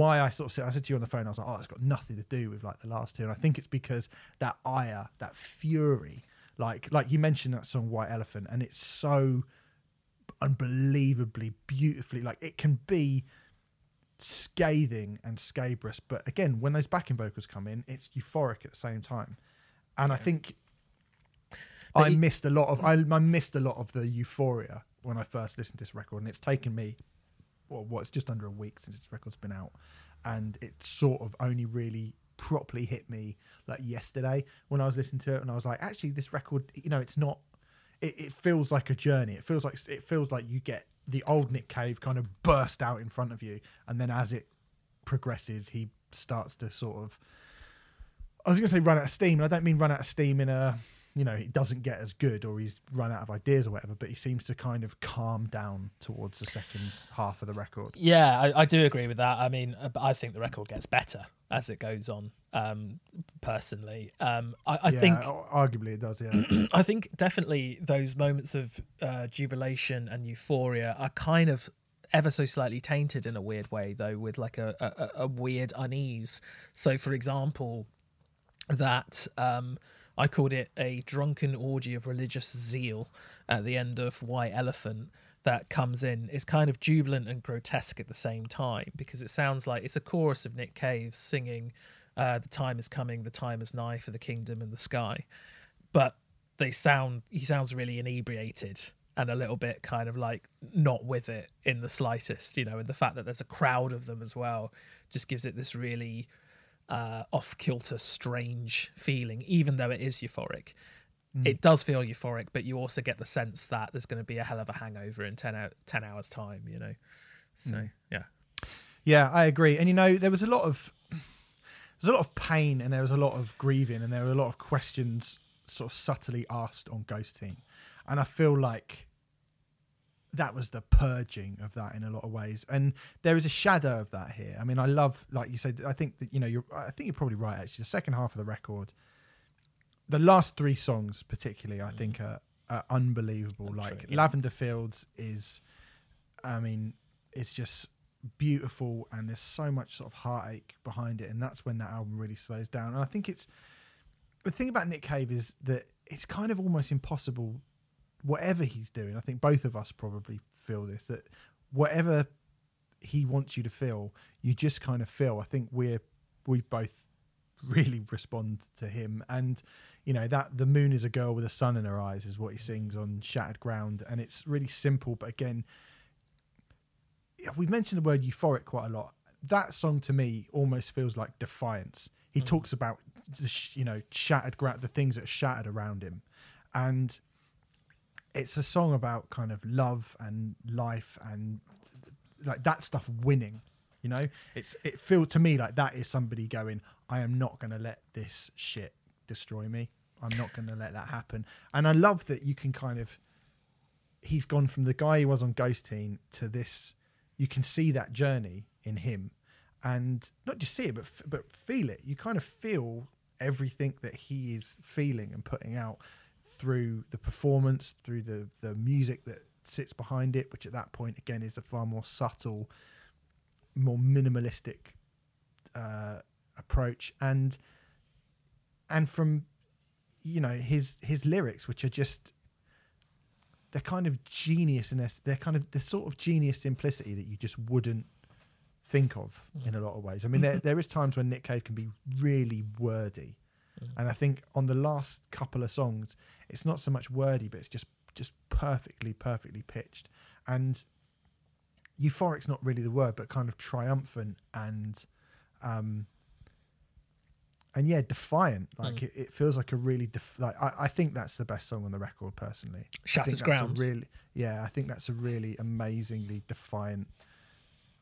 I said to you on the phone, I was like, oh, it's got nothing to do with like the last two. And I think it's because that ire, that fury... Like you mentioned that song White Elephant, and it's so unbelievably beautifully, like it can be scathing and scabrous, but again, when those backing vocals come in, it's euphoric at the same time. And I think I missed a lot of the euphoria when I first listened to this record, and it's taken me it's just under a week since this record's been out, and it sort of only really properly hit me like yesterday when I was listening to it, and I was like, actually this record, you know, it's not it feels like a journey. It feels like you get the old Nick Cave kind of burst out in front of you, and then as it progresses he starts to sort of, I was gonna say run out of steam, and I don't mean run out of steam in a, you know, it doesn't get as good or he's run out of ideas or whatever, but he seems to kind of calm down towards the second half of the record. Yeah, I do agree with that. I mean, I think the record gets better as it goes on, personally. I think... arguably it does, yeah. I think definitely those moments of jubilation and euphoria are kind of ever so slightly tainted in a weird way, though, with like a weird unease. So, for example, that... I called it a drunken orgy of religious zeal at the end of White Elephant that comes in. It's kind of jubilant and grotesque at the same time, because it sounds like it's a chorus of Nick Cave singing the time is coming, the time is nigh for the kingdom and the sky. But he sounds really inebriated and a little bit kind of like not with it in the slightest, you know, and the fact that there's a crowd of them as well just gives it this really... off-kilter, strange feeling, even though it is euphoric. It does feel euphoric, but you also get the sense that there's going to be a hell of a hangover in 10 hours time, you know. So yeah, I agree. And you know, there was a lot of pain, and there was a lot of grieving, and there were a lot of questions sort of subtly asked on Ghostine, and I feel like that was the purging of that in a lot of ways, and there is a shadow of that here. I mean, I love, like you said, I think that, you know, I think you're probably right, actually. The second half of the record, the last three songs particularly, I think unbelievable. Like, yeah. Lavender Fields is, I mean, it's just beautiful, and there's so much sort of heartache behind it, and that's when that album really slows down. And I think it's the thing about Nick Cave is that it's kind of almost impossible, whatever he's doing. I think both of us probably feel this, that whatever he wants you to feel, you just kind of feel. I think we both really respond to him, and you know that the moon is a girl with a sun in her eyes is what he sings on Shattered Ground, and it's really simple, but again, we've mentioned the word euphoric quite a lot. That song to me almost feels like defiance. He talks about shattered ground, the things that are shattered around him, and it's a song about kind of love and life and like that stuff winning. You know, it feels to me like that is somebody going, I am not going to let this shit destroy me. I'm not going to let that happen. And I love that you can kind of, he's gone from the guy he was on Ghost Teen to this. You can see that journey in him, and not just see it, but feel it. You kind of feel everything that he is feeling and putting out through the performance, through the music that sits behind it, which at that point again is a far more subtle, more minimalistic approach, and from his lyrics, which are just, they're kind of genius in this, they're kind of the sort of genius simplicity that you just wouldn't think of in a lot of ways. I mean, there is times when Nick Cave can be really wordy, and I think on the last couple of songs it's not so much wordy, but it's just perfectly pitched, and euphoric's not really the word, but kind of triumphant and yeah, defiant. Like it feels like a really I think that's the best song on the record personally. Shattered Ground. I think that's a really amazingly defiant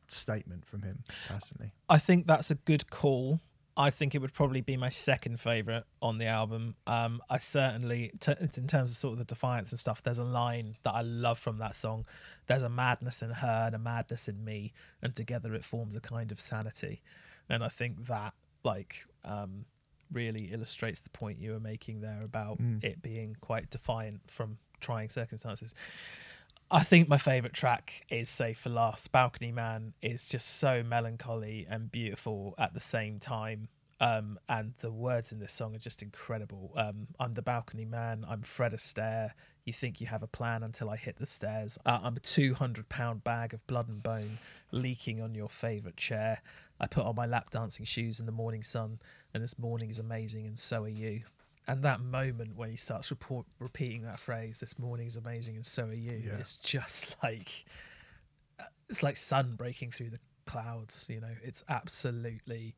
statement from him personally. I think that's a good call. I think it would probably be my second favourite on the album. I certainly, in terms of sort of the defiance and stuff, there's a line that I love from that song. There's a madness in her and a madness in me, and together it forms a kind of sanity. And I think that really illustrates the point you were making there about it being quite defiant from trying circumstances. I think my favourite track is Save for Last. Balcony Man is just so melancholy and beautiful at the same time. And the words in this song are just incredible. I'm the balcony man. I'm Fred Astaire. You think you have a plan until I hit the stairs. I'm a 200-pound bag of blood and bone leaking on your favourite chair. I put on my lap dancing shoes in the morning sun, and this morning is amazing, and so are you. And that moment where he starts repeating that phrase, this morning is amazing and so are you, it's just like, it's like sun breaking through the clouds, It's absolutely,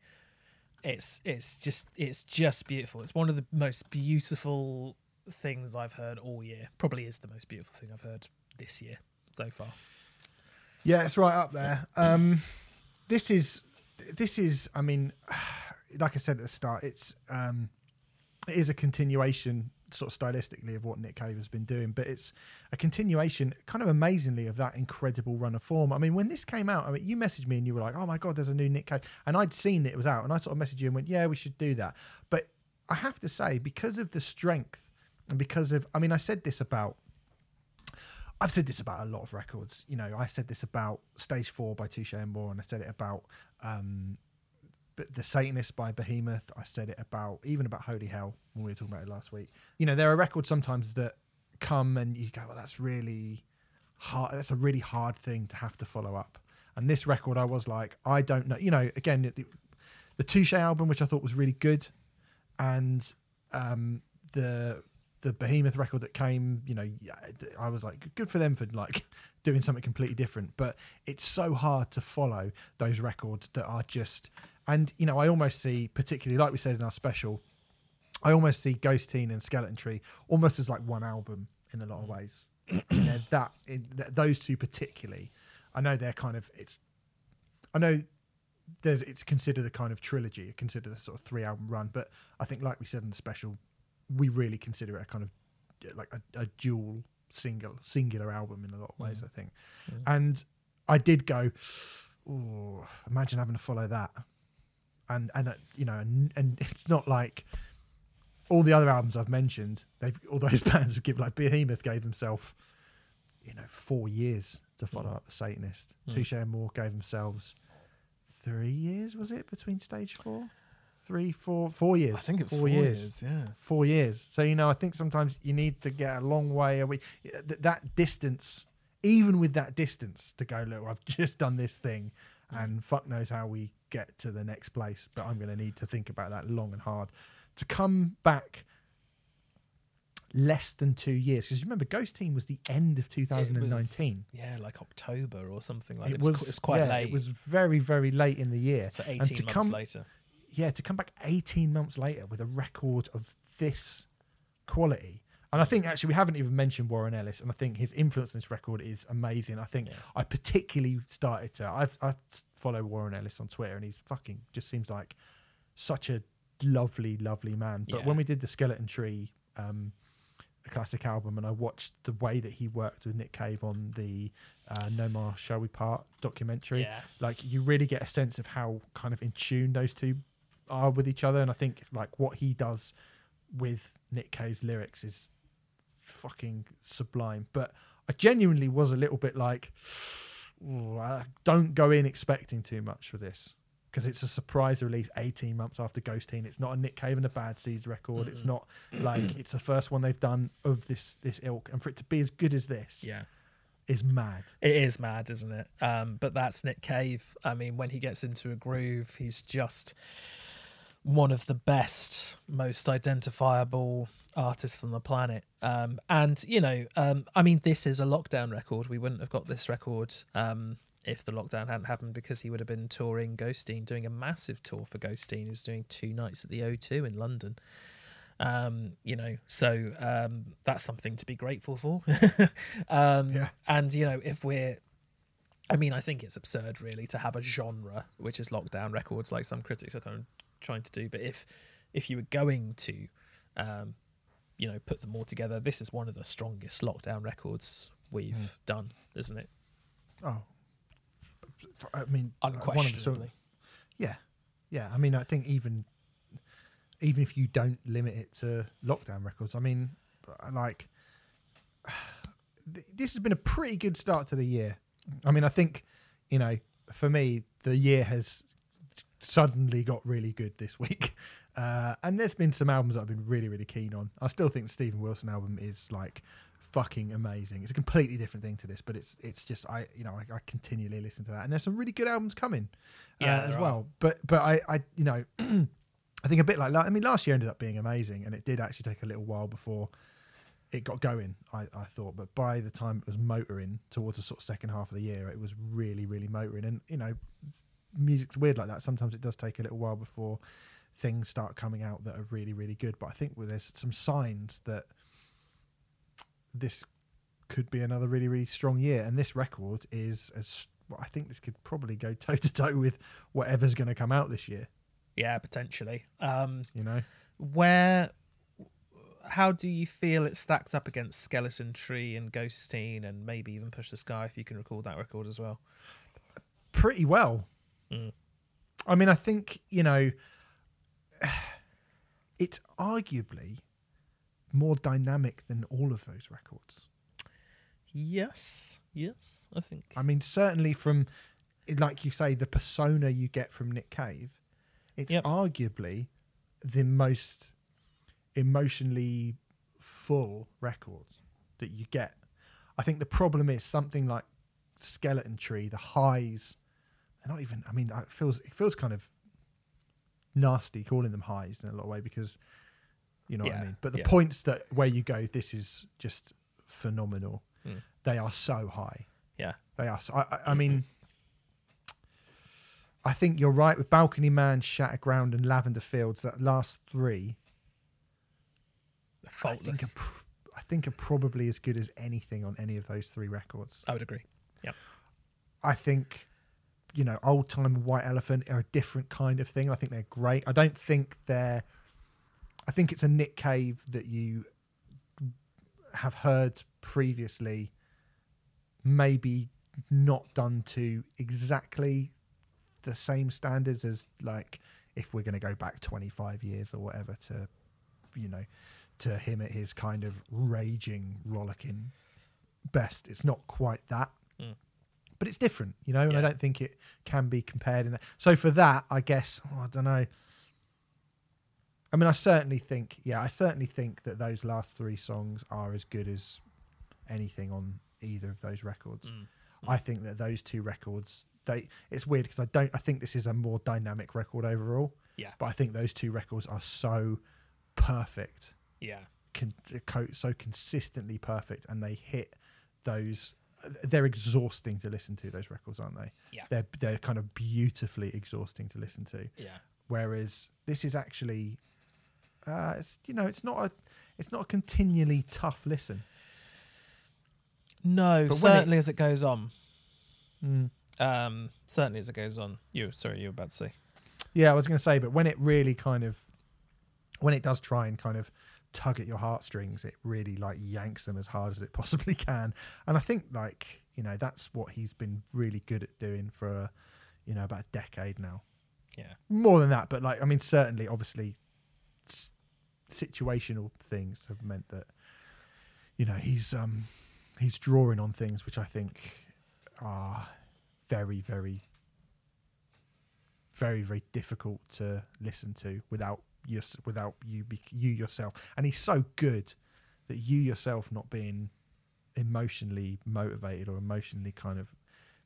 it's just beautiful. It's one of the most beautiful things I've heard all year. Probably is the most beautiful thing I've heard this year so far. Yeah, it's right up there. This is, I mean, like I said at the start, it is a continuation sort of stylistically of what Nick Cave has been doing, but it's a continuation kind of amazingly of that incredible run of form. I mean, when this came out, you messaged me and you were like, oh my God, there's a new Nick Cave. And I'd seen it was out, and I sort of messaged you and went, yeah, we should do that. But I have to say, because of the strength and because of, I mean, I've said this about a lot of records. I said this about Stage 4 by Touche Amore, and I said it about, but The Satanist by Behemoth. I said it about Holy Hell when we were talking about it last week. There are records sometimes that come and you go, well, that's really hard. That's a really hard thing to have to follow up. And this record, I was like, I don't know. Again, the Touche album, which I thought was really good, and the Behemoth record that came, I was like, good for them for like doing something completely different. But it's so hard to follow those records that are just. And, I almost see, particularly like we said in our special, I almost see Ghost Teen and Skeleton Tree almost as like one album in a lot of ways. Those two particularly, I know they're kind of, it's considered a kind of trilogy, considered a sort of 3-album run. But I think like we said in the special, we really consider it a kind of like a dual singular album in a lot of ways, I think. Yeah. And I did go, oh, imagine having to follow that. And it's not like all the other albums I've mentioned, all those bands have given, like Behemoth gave himself, 4 years to follow up The Satanist. Touche and More gave themselves 3 years, was it, between stage four? 4 years. I think it was four years. Yeah. 4 years. So, I think sometimes you need to get a long way away. That distance, even with that distance, to go, look, I've just done this thing and fuck knows how we get to the next place, but I'm going to need to think about that long and hard. To come back less than 2 years, because remember Ghost Team was the end of 2019, like October or something, like it was quite late. It was very, very late in the year, so 18 months later. Yeah, to come back 18 months later with a record of this quality. And I think actually we haven't even mentioned Warren Ellis, and I think his influence on this record is amazing. I think I particularly started to I follow Warren Ellis on Twitter, and he's fucking just seems like such a lovely man. But when we did the Skeleton Tree classic album, and I watched the way that he worked with Nick Cave on the No More Shall We Part documentary, like you really get a sense of how kind of in tune those two are with each other. And I think like what he does with Nick Cave's lyrics is fucking sublime. But I genuinely was a little bit like, don't go in expecting too much for this, because it's a surprise release 18 months after Ghost Teen. It's not a Nick Cave and the Bad Seeds record. It's not like it's the first one they've done of this ilk, and for it to be as good as this is mad. It is mad, isn't it? But that's Nick Cave. I mean, when he gets into a groove, he's just one of the best, most identifiable artists on the planet. I mean, this is a lockdown record. We wouldn't have got this record if the lockdown hadn't happened, because he would have been touring Ghost Teen, doing a massive tour for Ghost Teen. He was doing 2 nights at the O2 in London. That's something to be grateful for. And, if we're... I mean, I think it's absurd, really, to have a genre, which is lockdown records, like some critics are kind of trying to do. But if you were going to, put them all together, this is one of the strongest lockdown records we've done, isn't it? Oh, I mean, unquestionably. Yeah. I mean, I think even if you don't limit it to lockdown records, I mean, like, this has been a pretty good start to the year. I mean, I think, for me, the year has suddenly got really good this week. And there's been some albums that I've been really, really keen on. I still think the Stephen Wilson album is like fucking amazing. It's a completely different thing to this, but it's just I continually listen to that, and there's some really good albums coming as well. Are. But I I think a bit like last year ended up being amazing, and it did actually take a little while before it got going, I thought. But by the time it was motoring towards the sort of second half of the year, it was really, really motoring. And music's weird like that. Sometimes it does take a little while before things start coming out that are really, really good. But I think there's some signs that this could be another really, really strong year. And this record is I think this could probably go toe to toe with whatever's going to come out this year. Yeah, potentially. How do you feel it stacks up against Skeleton Tree and Ghost Teen, and maybe even Push the Sky, if you can recall that record as well? Pretty well. I mean, I think, it's arguably more dynamic than all of those records. Yes, I think. I mean, certainly from, like you say, the persona you get from Nick Cave, it's arguably the most emotionally full records that you get. I think the problem is something like Skeleton Tree, the highs, they're not even, it feels kind of nasty calling them highs in a lot of way, because what I mean, but the points that where you go, this is just phenomenal. They are so high. They are so, I mean, I think you're right with Balcony Man, Shattered Ground and Lavender Fields. That last three I think are probably as good as anything on any of those three records. I would agree. I think Old Time and White Elephant are a different kind of thing. I think they're great. I think it's a Nick Cave that you have heard previously, maybe not done to exactly the same standards as, like, if we're going to go back 25 years or whatever to you know, to him at his kind of raging, rollicking best. It's not quite that, but it's different, you know, and I don't think it can be compared in that. So for that, I guess, I don't know. I mean, I certainly think that those last three songs are as good as anything on either of those records. I think that those two records, it's weird because I think this is a more dynamic record overall. Yeah. But I think those two records are so perfect. Yeah. So consistently perfect, and they hit those. They're exhausting to listen to, those records, aren't they? Yeah. They're kind of beautifully exhausting to listen to. Yeah. Whereas this is actually, it's not a continually tough listen. No, but certainly as it goes on. Certainly as it goes on. You were about to say. Yeah, I was going to say, but when it really kind of, when it does try and kind of tug at your heartstrings, it really like yanks them as hard as it possibly can. And I think, like, you know, that's what he's been really good at doing for, you know, about a decade now. Yeah. More than that, but like, I mean, certainly, obviously, situational things have meant that, you know, he's drawing on things which I think are very, very, very, very difficult to listen to without you yourself. And he's so good that you yourself not being emotionally motivated or emotionally kind of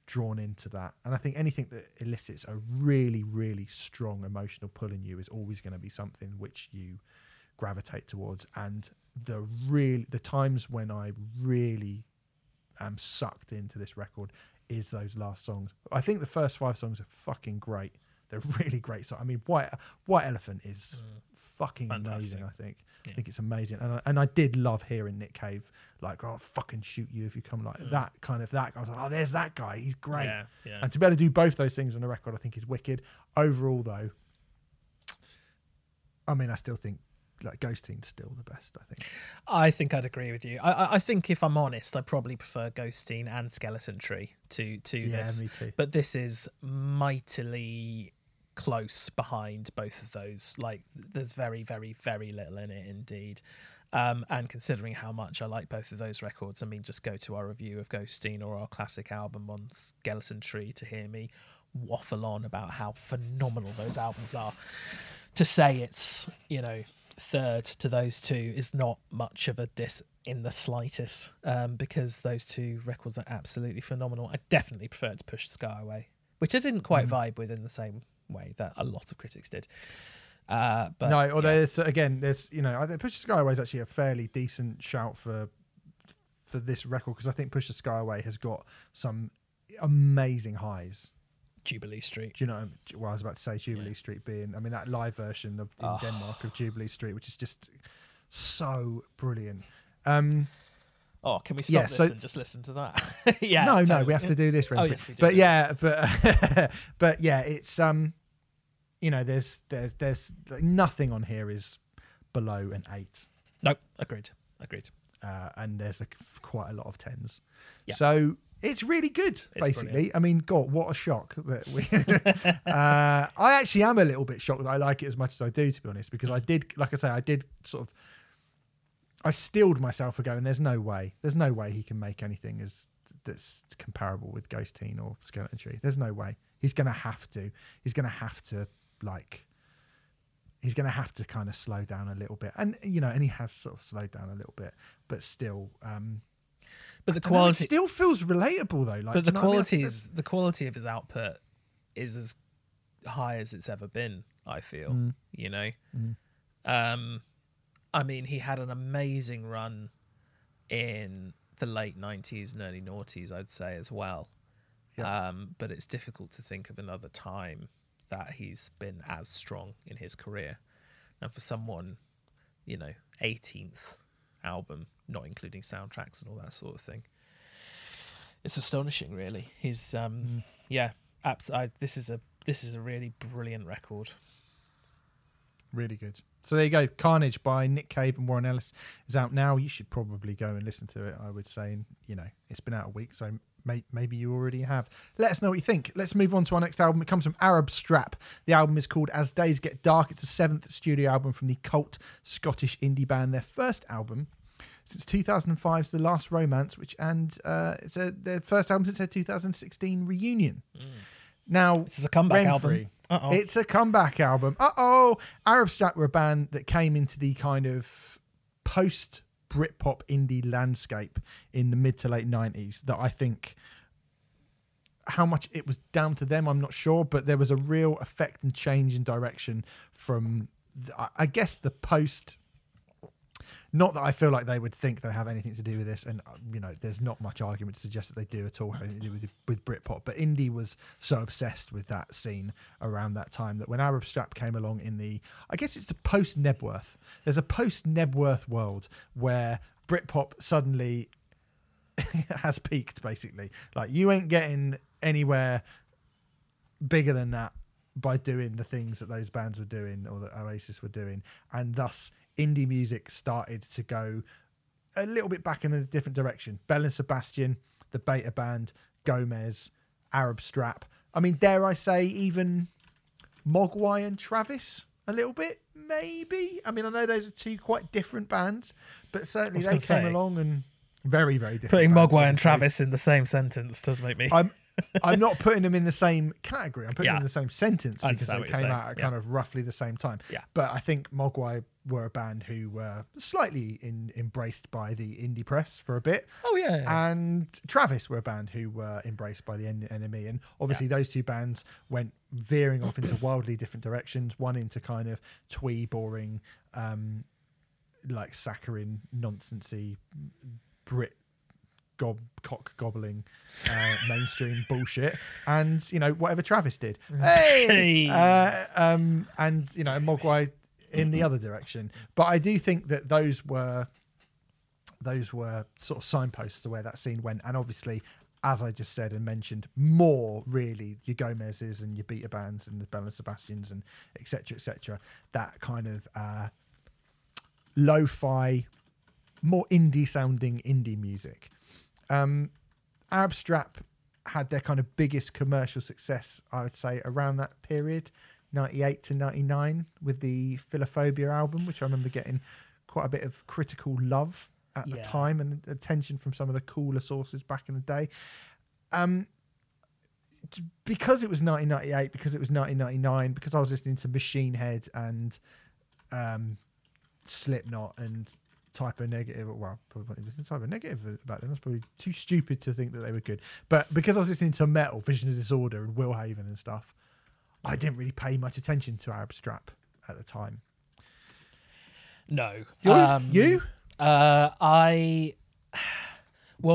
drawn into that. And I think anything that elicits a really, really strong emotional pull in you is always going to be something which you gravitate towards. And the times when I really am sucked into this record is those last songs. I think the first five songs are fucking great. They're really great songs. I mean, White Elephant is fucking fantastic. Amazing, I think. Yeah. I think it's amazing. And I did love hearing Nick Cave, like, I'll fucking shoot you if you come, like that kind of that. I was like, oh, there's that guy. He's great. Yeah, yeah. And to be able to do both those things on a record, I think is wicked. Overall, though, I mean, I still think like Ghosting's still the best, I think. I think I'd agree with you. I think if I'm honest, I probably prefer Ghosting and Skeleton Tree to this. Me too. But this is mightily close behind both of those. Like, there's very, very, very little in it indeed. And considering how much I like both of those records, I mean, just go to our review of Ghosting or our classic album on Skeleton Tree to hear me waffle on about how phenomenal those albums are. To say it's, you know, third to those two is not much of a diss in the slightest, because those two records are absolutely phenomenal. I definitely prefer to push Scarway, which I didn't quite vibe with in the same way that a lot of critics did. I think Push the Sky Away is actually a fairly decent shout for this record, because I think Push the Sky Away has got some amazing highs. Jubilee Street. Do you know what I was about to say? Jubilee Street being, I mean, that live version in Denmark of Jubilee Street, which is just so brilliant. Can we stop this and just listen to that? Yeah. No, totally. No, we have to do this. Remfry. Oh, yes, we do. But yeah, but yeah, it's you know, there's like nothing on here is below an 8. Nope. Agreed. And there's like quite a lot of 10s. Yeah. So it's really good, it's basically. Brilliant. I mean, God, what a shock that we. I actually am a little bit shocked that I like it as much as I do, to be honest, because I did, like I say, I steeled myself for going, there's no way he can make anything that's comparable with Ghost Teen or Skeleton Tree. There's no way. He's going to have to kind of slow down a little bit. And, you know, and he has sort of slowed down a little bit, but still, but the quality still feels relatable, though. Like, but the quality, I mean? The quality of his output is as high as it's ever been, I feel, you know? I mean, he had an amazing run in the late 90s and early noughties, I'd say, as well. Yeah. But it's difficult to think of another time that he's been as strong in his career. And for someone, you know, 18th album, not including soundtracks and all that sort of thing, it's astonishing, really. He's this is a really brilliant record. Really good. So there you go. Carnage by Nick Cave and Warren Ellis is out now. You should probably go and listen to it, I would say. And, you know, it's been out a week, so Maybe you already have. Let us know what you think. Let's move on to our next album. It comes from Arab Strap. The album is called As Days Get Dark. It's the 7th studio album from the cult Scottish indie band. Their first album since 2005's The Last Romance, their first album since their 2016 reunion. Mm. Now, this is a comeback album. Uh-oh. It's a comeback album. Uh-oh. Arab Strap were a band that came into the kind of post Britpop indie landscape in the mid to late 90s that I think, how much it was down to them, I'm not sure, but there was a real effect and change in direction from, I guess, the post. Not that I feel like they would think they have anything to do with this, and there's not much argument to suggest that they do at all have anything to do with Britpop, but indie was so obsessed with that scene around that time that when Arab Strap came along in the, I guess it's the post-Nebworth, there's a post-Nebworth world where Britpop suddenly has peaked, basically. Like, you ain't getting anywhere bigger than that by doing the things that those bands were doing or that Oasis were doing, and thus indie music started to go a little bit back in a different direction. Bell and Sebastian, The Beta Band, Gomez, Arab Strap. I mean, dare I say, even Mogwai and Travis a little bit, maybe. I mean, I know those are two quite different bands, but certainly they came along and very, very different. Putting Mogwai and Travis in the same sentence does make me... I'm not putting them in the same category. I'm putting them in the same sentence because they came out at kind of roughly the same time. Yeah. But I think Mogwai were a band who were slightly embraced by the indie press for a bit. Oh, yeah. And Travis were a band who were embraced by the NME. And obviously those two bands went veering off into wildly different directions, one into kind of twee, boring, like saccharine, nonsensey Brit cock-gobbling mainstream bullshit, and whatever Travis did, hey, and Mogwai in the other direction. But I do think that those were sort of signposts to where that scene went, and obviously, as I just said and mentioned, more really your Gomez's and your Beta Bands and the Bell and Sebastians and etc. That kind of lo-fi, more indie-sounding indie music. Arab Strap had their kind of biggest commercial success, I would say, around that period, 98 to 99, with the Philophobia album, which I remember getting quite a bit of critical love at the time and attention from some of the cooler sources back in the day. Because it was 1998, because it was 1999, because I was listening to Machine Head and Slipknot and Type of Negative, well, probably not Type of Negative about them. That's probably too stupid to think that they were good. But because I was listening to metal, Vision of Disorder and Willhaven and stuff, I didn't really pay much attention to Arab Strap at the time. No. You? Well,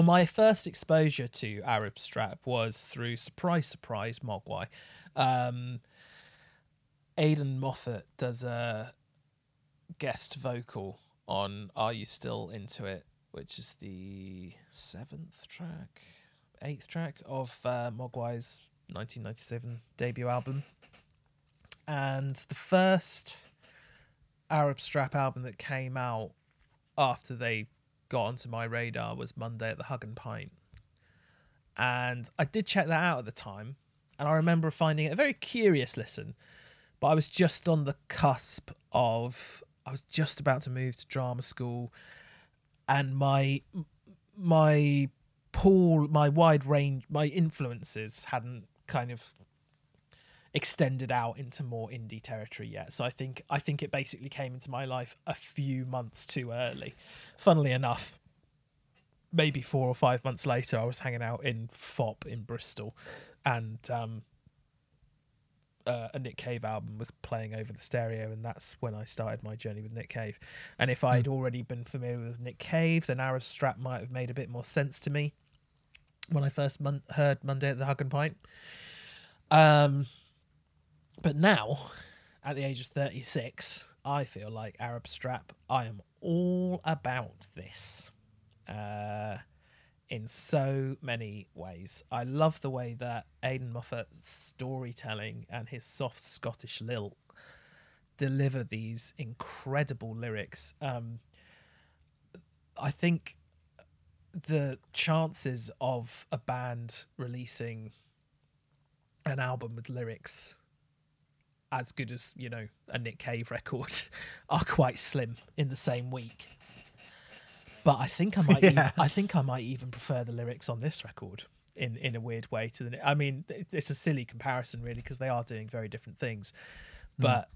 my first exposure to Arab Strap was through, surprise, surprise, Mogwai. Aidan Moffat does a guest vocal on Are You Still Into It, which is the eighth track of Mogwai's 1997 debut album. And the first Arab Strap album that came out after they got onto my radar was Monday at the Hug and Pint. And I did check that out at the time, and I remember finding it a very curious listen, but I was just on the cusp of... I was just about to move to drama school, and my influences hadn't kind of extended out into more indie territory yet. So I think it basically came into my life a few months too early. Funnily enough, maybe 4 or 5 months later, I was hanging out in FOP in Bristol, and a Nick Cave album was playing over the stereo, and that's when I started my journey with Nick Cave. And if I'd already been familiar with Nick Cave, then Arab Strap might have made a bit more sense to me when I first heard Monday at the Hug and Pint. But now, at the age of 36, I feel like Arab Strap, I am all about this in so many ways. I love the way that Aidan Moffat's storytelling and his soft Scottish lilt deliver these incredible lyrics. I think the chances of a band releasing an album with lyrics as good as, you know, a Nick Cave record are quite slim in the same week. But I think I might even prefer the lyrics on this record in a weird way to the... I mean, it's a silly comparison really because they are doing very different things. But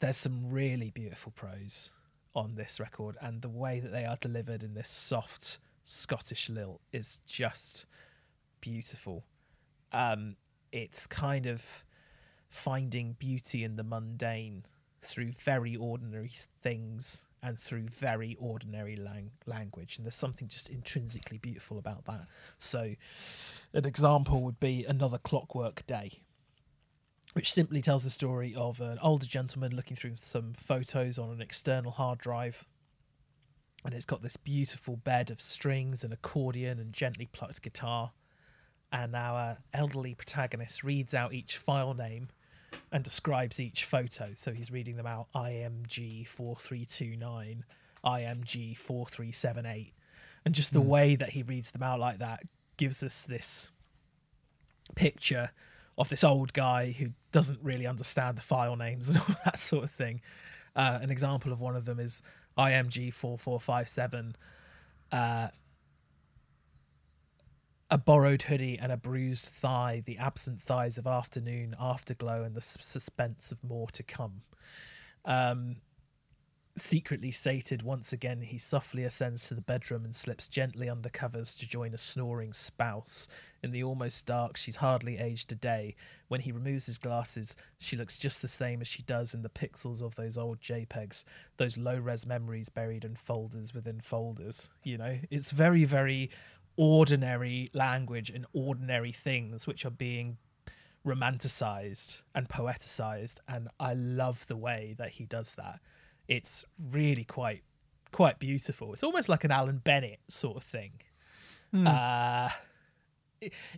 there's some really beautiful prose on this record, and the way that they are delivered in this soft Scottish lilt is just beautiful. It's kind of finding beauty in the mundane through very ordinary things and through very ordinary language, and there's something just intrinsically beautiful about that. So an example would be Another Clockwork Day, which simply tells the story of an older gentleman looking through some photos on an external hard drive, and it's got this beautiful bed of strings and accordion and gently plucked guitar, and our elderly protagonist reads out each file name and describes each photo. So he's reading them out: IMG 4329, IMG 4378, and just the way that he reads them out like that gives us this picture of this old guy who doesn't really understand the file names and all that sort of thing. An example of one of them is IMG 4457, a borrowed hoodie and a bruised thigh, the absent thighs of afternoon, afterglow, and the suspense of more to come. Secretly sated once again, he softly ascends to the bedroom and slips gently under covers to join a snoring spouse. In the almost dark, she's hardly aged a day. When he removes his glasses, she looks just the same as she does in the pixels of those old JPEGs, those low-res memories buried in folders within folders. You know, it's very, very ordinary language and ordinary things which are being romanticized and poeticized, and I love the way that he does that. It's really quite beautiful. It's almost like an Alan Bennett sort of thing,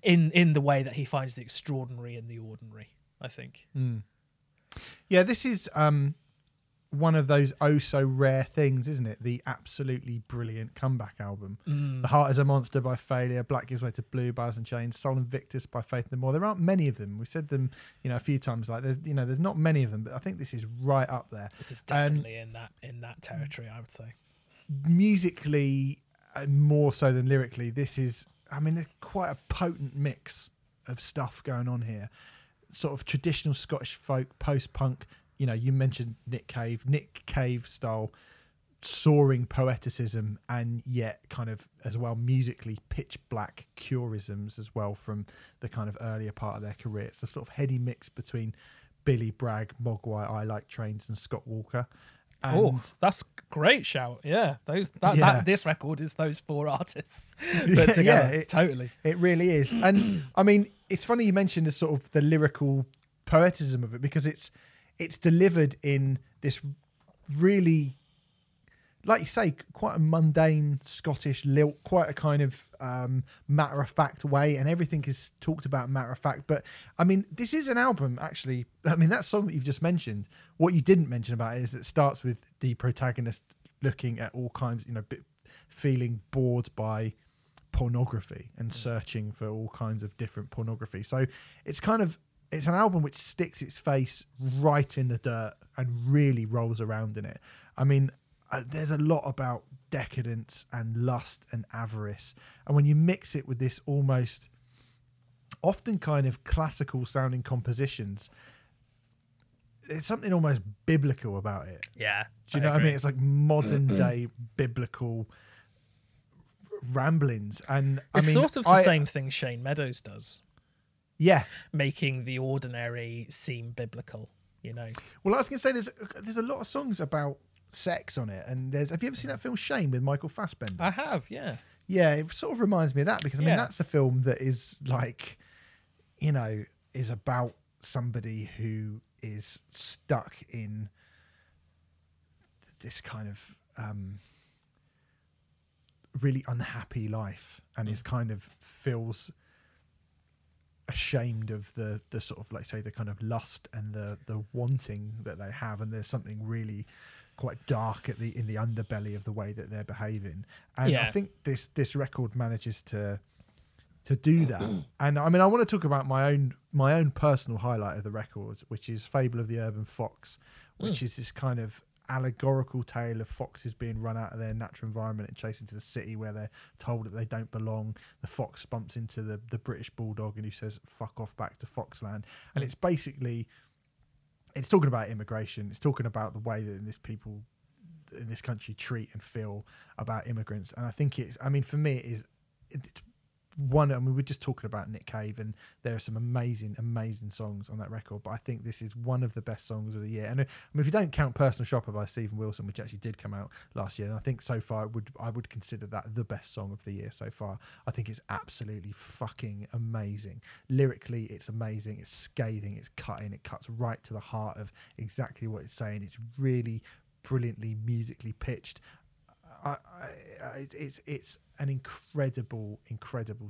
in the way that he finds the extraordinary in the ordinary, I think. Yeah, this is one of those oh so rare things, isn't it? The absolutely brilliant comeback album. The Heart is a Monster by Failure, Black Gives Way to Blue by Alice in Chains, Soul Invictus by Faith No More. There aren't many of them. We've said them, you know, a few times. Like, there's, you know, there's not many of them, but I think this is right up there. This is definitely in that territory, I would say. Musically, more so than lyrically, this is, I mean, there's quite a potent mix of stuff going on here. Sort of traditional Scottish folk, post-punk. You know, you mentioned Nick Cave style soaring poeticism, and yet kind of as well musically pitch black curisms as well from the kind of earlier part of their career. It's a sort of heady mix between Billy Bragg, Mogwai, I Like Trains, and Scott Walker. Oh, that's great shout! Yeah, this record is those four artists put together. Yeah, totally. It really is, and I mean, it's funny you mentioned the sort of the lyrical poeticism of it, because it's delivered in this really, like you say, quite a mundane Scottish lilt, quite a kind of matter-of-fact way, and everything is talked about matter-of-fact. But, I mean, this is an album, actually. I mean, that song that you've just mentioned, what you didn't mention about it is it starts with the protagonist looking at all kinds, you know, feeling bored by pornography and searching for all kinds of different pornography. So it's kind of... It's an album which sticks its face right in the dirt and really rolls around in it. I mean, there's a lot about decadence and lust and avarice. And when you mix it with this almost often kind of classical sounding compositions, there's something almost biblical about it. Yeah. Do you know what I mean? It's like modern day biblical ramblings. And it's I mean, sort of the same thing Shane Meadows does. Yeah, making the ordinary seem biblical, you know. Well, I was going to say there's a lot of songs about sex on it, and there's. Have you ever seen that film Shame with Michael Fassbender? I have, yeah. Yeah, it sort of reminds me of that because I mean that's the film that is like, you know, is about somebody who is stuck in this kind of really unhappy life and is kind of feels ashamed of the sort of, like, say, the kind of lust and the wanting that they have, and there's something really quite dark at the in the underbelly of the way that they're behaving. And I think this record manages to do that. And I mean, I want to talk about my own personal highlight of the record, which is Fable of the Urban Fox, which is this kind of allegorical tale of foxes being run out of their natural environment and chased into the city where they're told that they don't belong. The fox bumps into the British bulldog and he says, fuck off back to Foxland. And it's basically, it's talking about immigration. It's talking about the way that people in this country treat and feel about immigrants. And I think for me, it's one, I mean, we're just talking about Nick Cave, and there are some amazing, amazing songs on that record. But I think this is one of the best songs of the year. And I mean, if you don't count "Personal Shopper" by Stephen Wilson, which actually did come out last year, and I think so far I would consider that the best song of the year so far. I think it's absolutely fucking amazing. Lyrically, it's amazing. It's scathing. It's cutting. It cuts right to the heart of exactly what it's saying. It's really brilliantly musically pitched. It's an incredible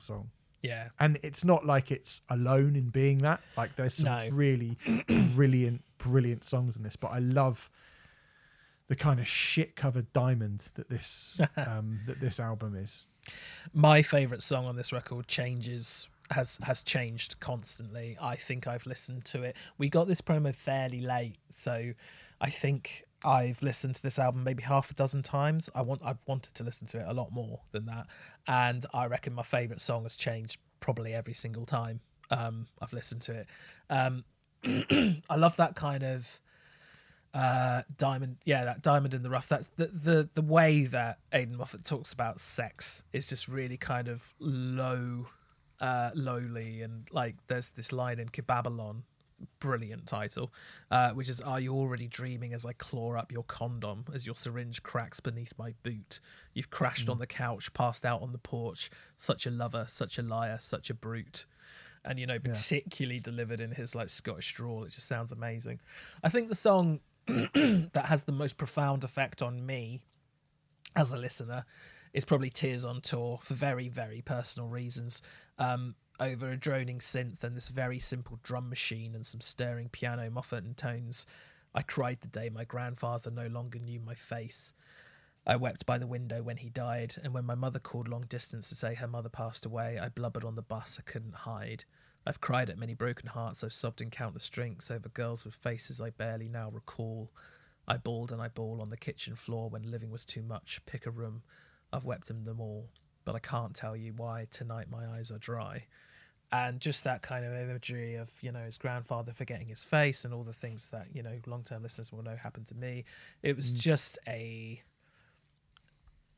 song. Yeah. And it's not like it's alone in being that. Like there's some really brilliant songs in this, but I love the kind of shit covered diamond that this album is. My favorite song on this record has changed constantly. I think I've listened to it. We got this promo fairly late, so I think I've listened to this album maybe half a dozen times. I've wanted to listen to it a lot more than that, and I reckon my favourite song has changed probably every single time I've listened to it. I love that kind of diamond, that diamond in the rough. That's the way that Aidan Moffat talks about sex is just really kind of lowly, and like there's this line in Kebabylon, brilliant title, which is, are you already dreaming as I claw up your condom, as your syringe cracks beneath my boot? You've crashed on the couch, passed out on the porch, such a lover, such a liar, such a brute. And, you know, particularly delivered in his like Scottish drawl, it just sounds amazing. I think the song that has the most profound effect on me as a listener is probably Tears on Tour, for very, very personal reasons. Over a droning synth and this very simple drum machine and some stirring piano, Moffat and tones, I cried the day my grandfather no longer knew my face. I wept by the window when he died, and when my mother called long distance to say her mother passed away, I blubbered on the bus I couldn't hide. I've cried at many broken hearts, I've sobbed in countless drinks over girls with faces I barely now recall. I bawled and I bawl on the kitchen floor when living was too much, pick a room, I've wept in them all, but I can't tell you why tonight my eyes are dry. And just that kind of imagery of, you know, his grandfather forgetting his face and all the things that, you know, long-term listeners will know happened to me. It was just a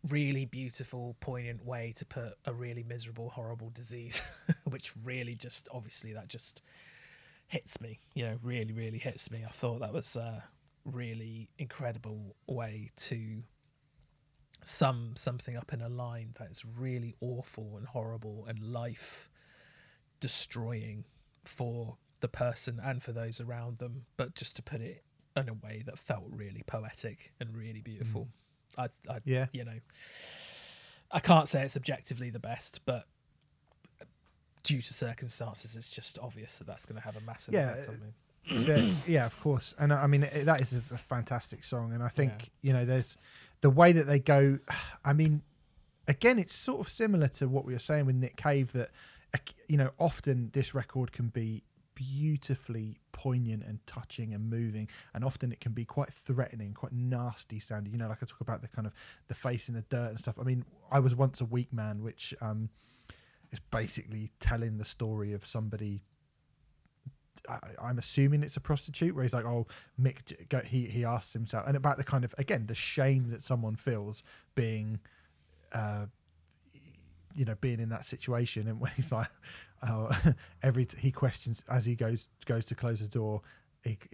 really beautiful, poignant way to put a really miserable, horrible disease, which really just, obviously, that just hits me, you know, really, really hits me. I thought that was a really incredible way to sum something up in a line that's really awful and horrible and life destroying for the person and for those around them, but just to put it in a way that felt really poetic and really beautiful. You know, I can't say it's objectively the best, but due to circumstances, it's just obvious that that's going to have a massive effect on me. Yeah, of course. And I mean, that is a fantastic song. And I think, you know, there's the way that they go. I mean, again, it's sort of similar to what we were saying with Nick Cave, that, you know, often this record can be beautifully poignant and touching and moving, and often it can be quite threatening, quite nasty sounding. You know, like I talk about the kind of the face in the dirt and stuff. I mean, I Was Once a Weak Man, which is basically telling the story of somebody. I'm assuming it's a prostitute, where he's like, oh, Mick, he asks himself, and about the kind of, again, the shame that someone feels being you know, being in that situation. And when he's like, he questions as he goes to close the door.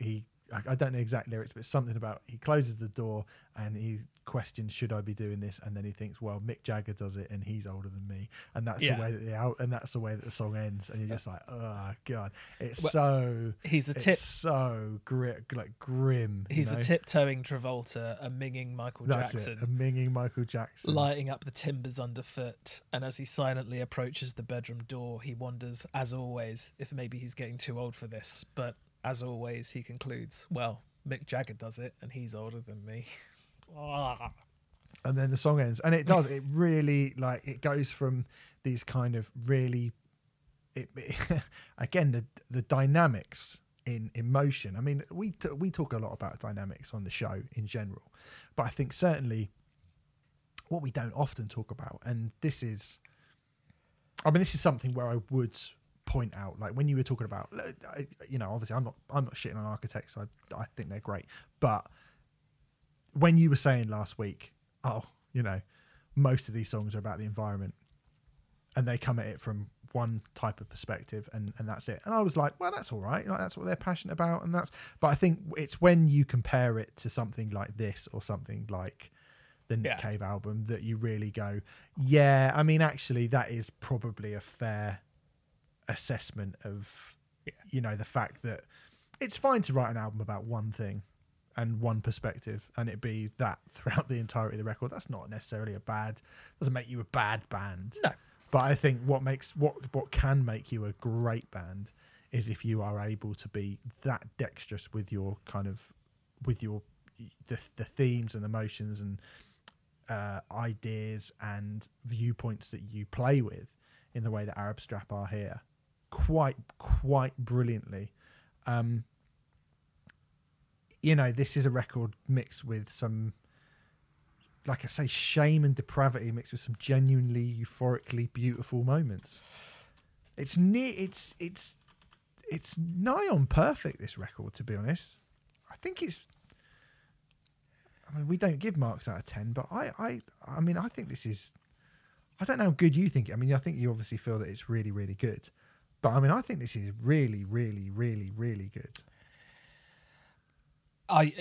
He I don't know exact lyrics, but something about he closes the door and he questions, should I be doing this? And then he thinks, well, Mick Jagger does it and he's older than me. And that's the way that that's the way that the song ends. And you're just like, oh God, it's so grim. He's a tiptoeing Travolta, a minging Michael Jackson. That's it, a minging Michael Jackson. Lighting up the timbers underfoot. And as he silently approaches the bedroom door, he wonders, as always, if maybe he's getting too old for this, but as always, he concludes, well, Mick Jagger does it, and he's older than me. And then the song ends, and it does. It really, like, it goes from these kind of really, again, the dynamics in emotion. I mean, we talk a lot about dynamics on the show in general, but I think certainly what we don't often talk about, and this is, I mean, this is something where I would point out, like, when you were talking about, you know, obviously I'm not shitting on Architects. I think they're great, but when you were saying last week, oh, you know, most of these songs are about the environment and they come at it from one type of perspective, and that's it. And I was like, well, that's all right. Like, that's what they're passionate about. And that's, but I think it's when you compare it to something like this or something like the Nick Cave album that you really go, yeah, I mean, actually that is probably a fair assessment of, you know, the fact that it's fine to write an album about one thing and one perspective, and it be that throughout the entirety of the record. That's not necessarily a bad, doesn't make you a bad band. No. But I think what can make you a great band is if you are able to be that dexterous with your kind of, with your, the themes and emotions and ideas and viewpoints that you play with in the way that Arab Strap are here quite brilliantly. You know, this is a record mixed with some, like I say, shame and depravity mixed with some genuinely euphorically beautiful moments. It's nigh on perfect, this record, to be honest. I think it's, I mean, we don't give marks out of 10, but I mean, I think this is, I don't know how good you think. I mean, I think you obviously feel that it's really, really good, but I mean, I think this is really, really, really, really good.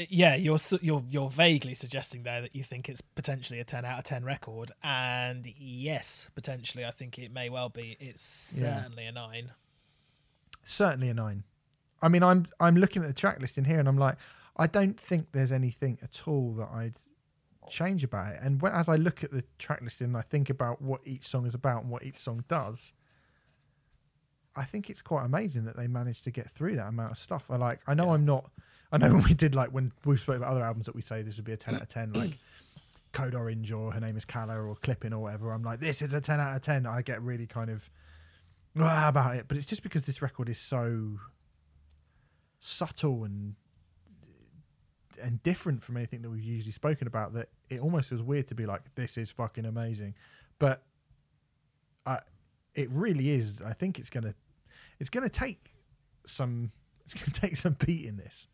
You're vaguely suggesting there that you think it's potentially a 10 out of 10 record, and yes, potentially I think it may well be. It's certainly a 9. Certainly a 9. I mean, I'm looking at the track list in here, and I'm like, I don't think there's anything at all that I'd change about it. And when, as I look at the track list and I think about what each song is about and what each song does, I think it's quite amazing that they managed to get through that amount of stuff. I know when we did, like, when we spoke about other albums that we say this would be a 10 out of 10, like Code Orange or Her Name is Calla or Clipping or whatever, I'm like, this is a 10 out of 10. I get really kind of about it. But it's just because this record is so subtle and different from anything that we've usually spoken about that it almost feels weird to be like, this is fucking amazing. But it really is. I think it's going to take some beat in this.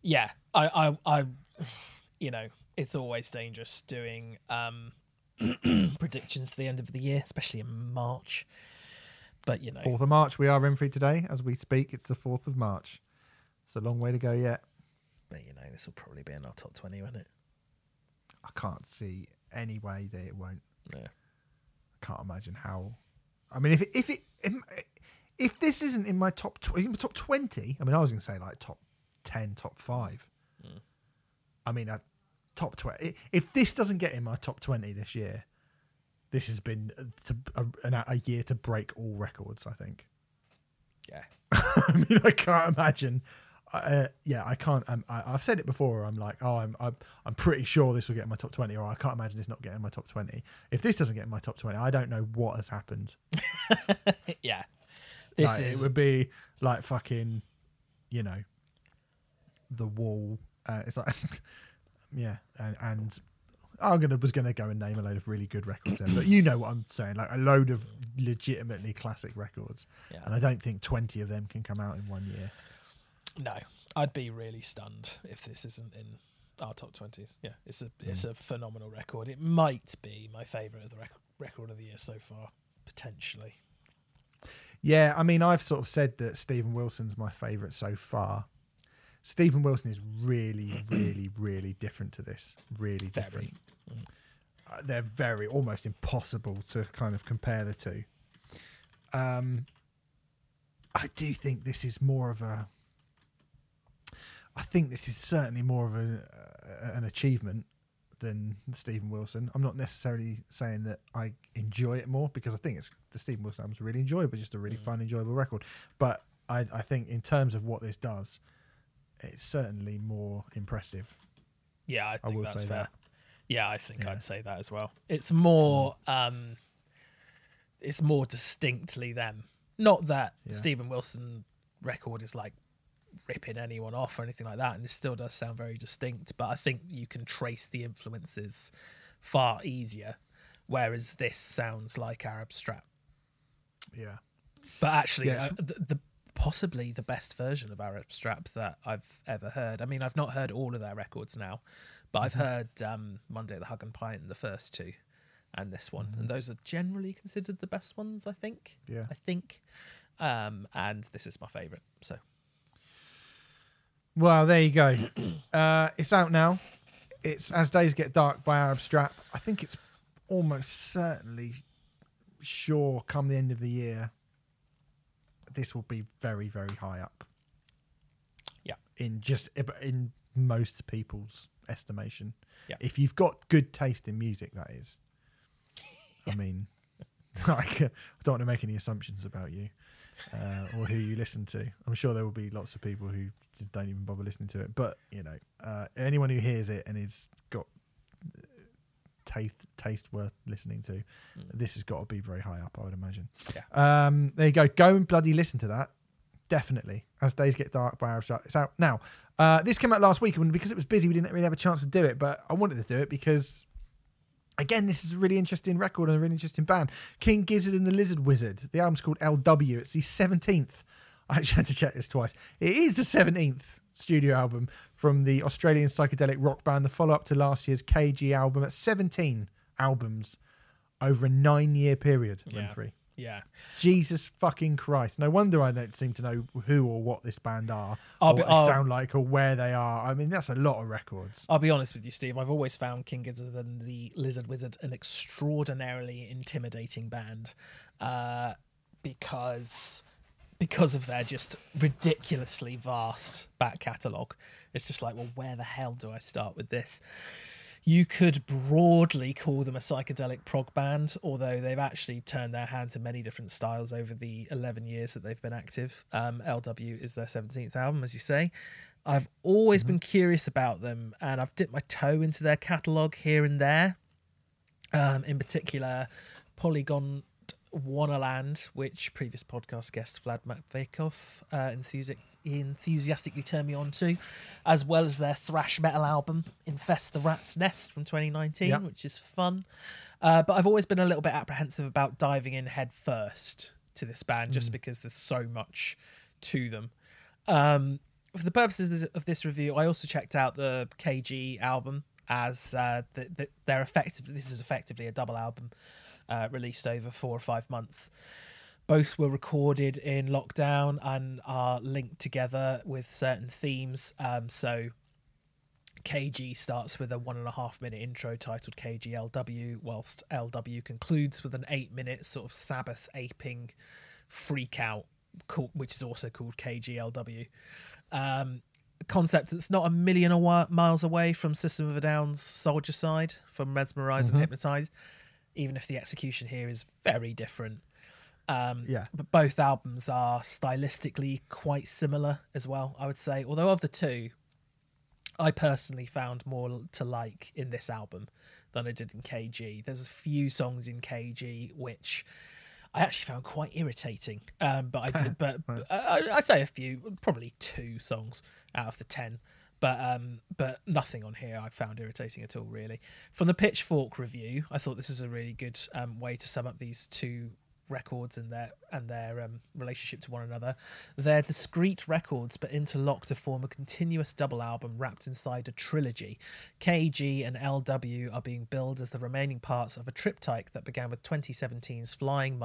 Yeah. I you know, it's always dangerous doing predictions to the end of the year, especially in March. But, you know. 4th of March, we are Renfrew today. As we speak, it's the 4th of March. It's a long way to go yet. But, you know, this will probably be in our top 20, won't it? I can't see any way that it won't. No. I can't imagine how. I mean, if this isn't in my top 20, I mean, I was going to say like top 10, top 5. Mm. I mean, top 20. If this doesn't get in my top 20 this year, this has been a year to break all records, I think. Yeah. I mean, I can't imagine. I can't. I've said it before. I'm like, I'm pretty sure this will get in my top 20, or I can't imagine this not getting in my top 20. If this doesn't get in my top 20, I don't know what has happened. Yeah. Like, it would be like fucking, you know, The Wall. It's like, yeah, and I was gonna go and name a load of really good records, then, but you know what I'm saying, like a load of legitimately classic records, and I don't think 20 of them can come out in one year. No, I'd be really stunned if this isn't in our top 20s. Yeah, it's a phenomenal record. It might be my favourite of the record of the year so far, potentially. Yeah, I mean, I've sort of said that Stephen Wilson's my favourite so far. Stephen Wilson is really, really, really different to this. Really different. They're very, almost impossible to kind of compare the two. I do think this is more of a... I think this is certainly more of an achievement than Stephen Wilson. I'm not necessarily saying that I enjoy it more, because I think it's the Stephen Wilson album's really enjoyable, just a really fun, enjoyable record. But I think in terms of what this does, it's certainly more impressive. Yeah, I think that's fair. That. Yeah, I think I'd say that as well. It's more distinctly them. Not that Stephen Wilson record is like ripping anyone off or anything like that, and it still does sound very distinct, but I think you can trace the influences far easier, whereas this sounds like Arab Strap. Yeah. But actually, the possibly the best version of Arab Strap that I've ever heard. I mean, I've not heard all of their records now, but I've heard Monday at the Hug and Pint and the first two and this one. And those are generally considered the best ones, I think. Yeah. I think. And this is my favourite. So. Well, there you go. It's out now. It's As Days Get Dark by Arab Strap. I think it's almost certainly sure come the end of the year, this will be very, very high up. Yeah. In most people's estimation. Yeah. If you've got good taste in music, that is. I mean, like, I don't want to make any assumptions about you or who you listen to. I'm sure there will be lots of people who don't even bother listening to it. But, you know, anyone who hears it and has got taste worth listening to, this has got to be very high up, I would imagine. Yeah. There you go. Go and bloody listen to that. Definitely. As Days Get Dark by Arab Strap. It's out now. This came out last week, and because it was busy, we didn't really have a chance to do it. But I wanted to do it because... Again, this is a really interesting record and a really interesting band. King Gizzard and the Lizard Wizard. The album's called LW. It's the 17th. I actually had to check this twice. It is the 17th studio album from the Australian psychedelic rock band, the follow-up to last year's KG album. That's 17 albums over a 9-year period, Renfrey. Yeah. Jesus fucking Christ. No wonder I don't seem to know who or what this band are, or what they sound like, or where they are. I mean, that's a lot of records. I'll be honest with you, Steve. I've always found King Gizzard and the Lizard Wizard an extraordinarily intimidating band because of their just ridiculously vast back catalogue. It's just like, well, where the hell do I start with this? You could broadly call them a psychedelic prog band, although they've actually turned their hand to many different styles over the 11 years that they've been active. LW is their 17th album, as you say. I've always been curious about them, and I've dipped my toe into their catalogue here and there. In particular, Polygon Wannerland, which previous podcast guest Vlad Matvejkov enthusiastically turned me on to, as well as their thrash metal album Infest the Rat's Nest from 2019, which is fun. But I've always been a little bit apprehensive about diving in head first to this band, just because there's so much to them. For the purposes of this review, I also checked out the KG album, as this is effectively a double album. Released over 4 or 5 months. Both were recorded in lockdown and are linked together with certain themes. So KG starts with a 1.5-minute intro titled KGLW, whilst LW concludes with an 8-minute sort of Sabbath aping freak out, which is also called KGLW. Concept that's not a million miles away from System of a Down's Soldier Side from Mesmerize and Hypnotize, even if the execution here is very different. But both albums are stylistically quite similar as well, I would say. Although of the two, I personally found more to like in this album than I did in KG. There's a few songs in KG which I actually found quite irritating. I say a few, probably 2 songs out of the 10. But nothing on here I found irritating at all, really. From the Pitchfork review, I thought this is a really good way to sum up these two records and their relationship to one another. They're discrete records, but interlock to form a continuous double album wrapped inside a trilogy. KG and LW are being billed as the remaining parts of a triptych that began with 2017's Flying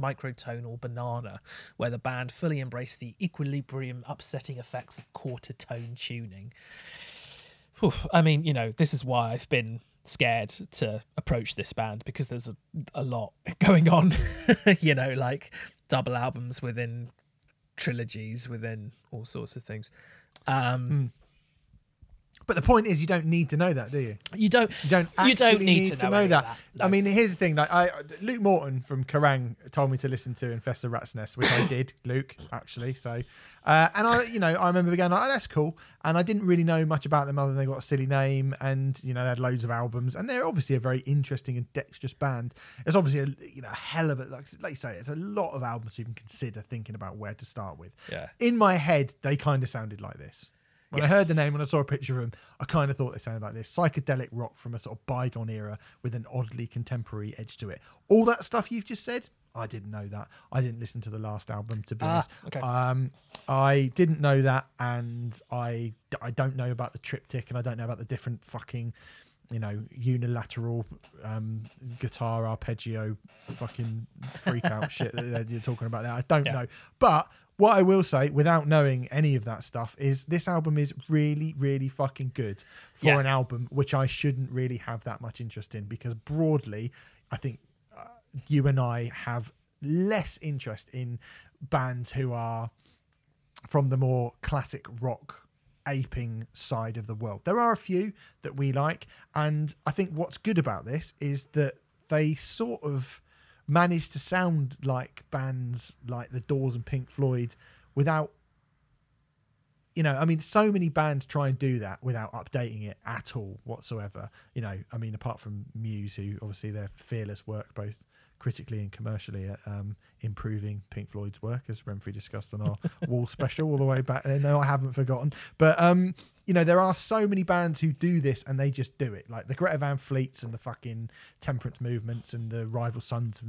Microtonal Banana, where the band fully embraced the equilibrium upsetting effects of quarter tone tuning. Whew. I mean, you know, this is why I've been scared to approach this band, because there's a lot going on, you know, like double albums within trilogies, within all sorts of things. But the point is, you don't need to know that, do you? You don't need to know that. No. I mean, here's the thing. Like, Luke Morton from Kerrang told me to listen to Infest the Rat's Nest, which I did, Luke, actually. So, and I remember going, oh, that's cool. And I didn't really know much about them other than they got a silly name and, you know, they had loads of albums. And they're obviously a very interesting and dexterous band. It's obviously, a hell of a, like you say, it's a lot of albums you can consider thinking about where to start with. Yeah. In my head, they kind of sounded like this. When I heard the name, when I saw a picture of him, I kind of thought they sounded like this. Psychedelic rock from a sort of bygone era with an oddly contemporary edge to it. All that stuff you've just said, I didn't know that. I didn't listen to the last album, to be honest. Okay. I didn't know that, and I don't know about the triptych, and I don't know about the different fucking, unilateral guitar arpeggio fucking freak-out shit that you're talking about there. I don't know. But... what I will say, without knowing any of that stuff, is this album is really, really fucking good for an album which I shouldn't really have that much interest in, because broadly, I think you and I have less interest in bands who are from the more classic rock aping side of the world. There are a few that we like, and I think what's good about this is that they sort of managed to sound like bands like The Doors and Pink Floyd without, so many bands try and do that without updating it at all whatsoever. Apart from Muse, who obviously their fearless work, both critically and commercially, at improving Pink Floyd's work, as Remfry discussed on our Wall special all the way back. No, I haven't forgotten. But, there are so many bands who do this and they just do it. Like the Greta Van Fleets and the fucking Temperance Movements and the Rival Sons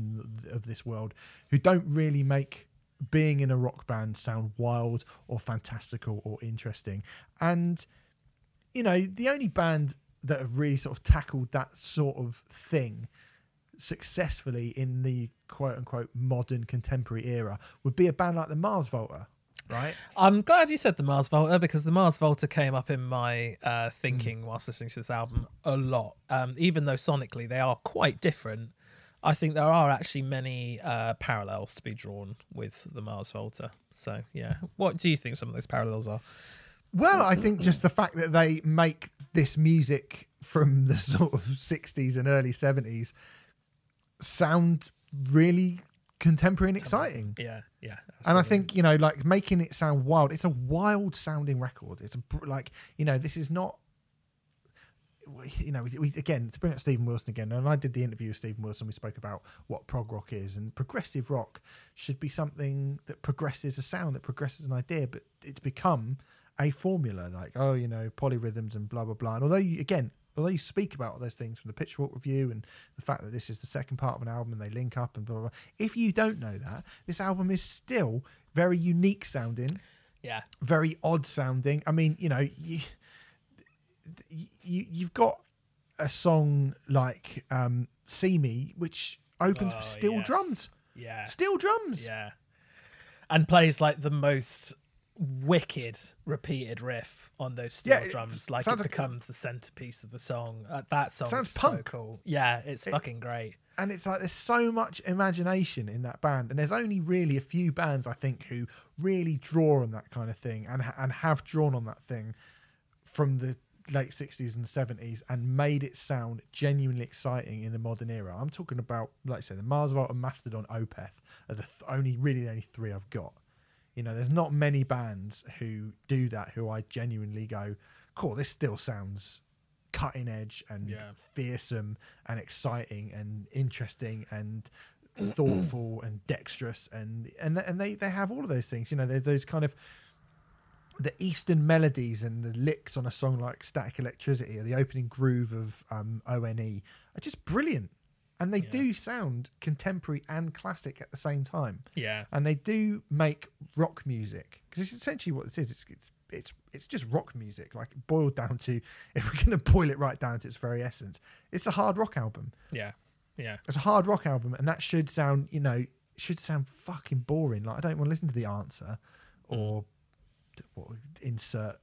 of this world, who don't really make being in a rock band sound wild or fantastical or interesting. And, the only band that have really sort of tackled that sort of thing successfully in the quote-unquote modern contemporary era would be a band like the Mars Volta, right? I'm glad you said the Mars Volta, because the Mars Volta came up in my thinking whilst listening to this album a lot. Even though sonically they are quite different, I think there are actually many parallels to be drawn with the Mars Volta. So, yeah. What do you think some of those parallels are? Well, I think just the fact that they make this music from the sort of 60s and early 70s sound really contemporary and exciting. Yeah. Absolutely. And I think, making it sound wild, it's a wild sounding record. It's this is not, again, to bring up Stephen Wilson again, and I did the interview with Stephen Wilson, we spoke about what prog rock is, and progressive rock should be something that progresses a sound, that progresses an idea, but it's become a formula, polyrhythms and blah, blah, blah. And although you speak about all those things from the Pitchfork Review and the fact that this is the second part of an album and they link up and blah, blah, blah. If you don't know that, this album is still very unique sounding. Yeah. Very odd sounding. I mean, you've got a song like See Me, which opens with steel drums. Yeah. Steel drums. Yeah. And plays like the most wicked repeated riff on those steel drums, like it becomes the centerpiece of the song. That song sounds punk. So cool. Yeah, it's fucking great. And it's like there's so much imagination in that band, and there's only really a few bands I think who really draw on that kind of thing and have drawn on that thing from the late 60s and 70s and made it sound genuinely exciting in the modern era. I'm talking about, like I said, the Mars Volta, Mastodon, Opeth are the only three I've got. There's not many bands who do that, who I genuinely go, cool, this still sounds cutting edge and fearsome and exciting and interesting and thoughtful and dexterous. And they have all of those things. There's those kind of the Eastern melodies and the licks on a song like Static Electricity or the opening groove of O.N.E. are just brilliant. And they do sound contemporary and classic at the same time. Yeah. And they do make rock music, because it's essentially what this is. It's just rock music, like boiled down to, if we're going to boil it right down to its very essence, it's a hard rock album. Yeah. Yeah. It's a hard rock album, and that should sound, fucking boring. Like, I don't want to listen to The Answer or insert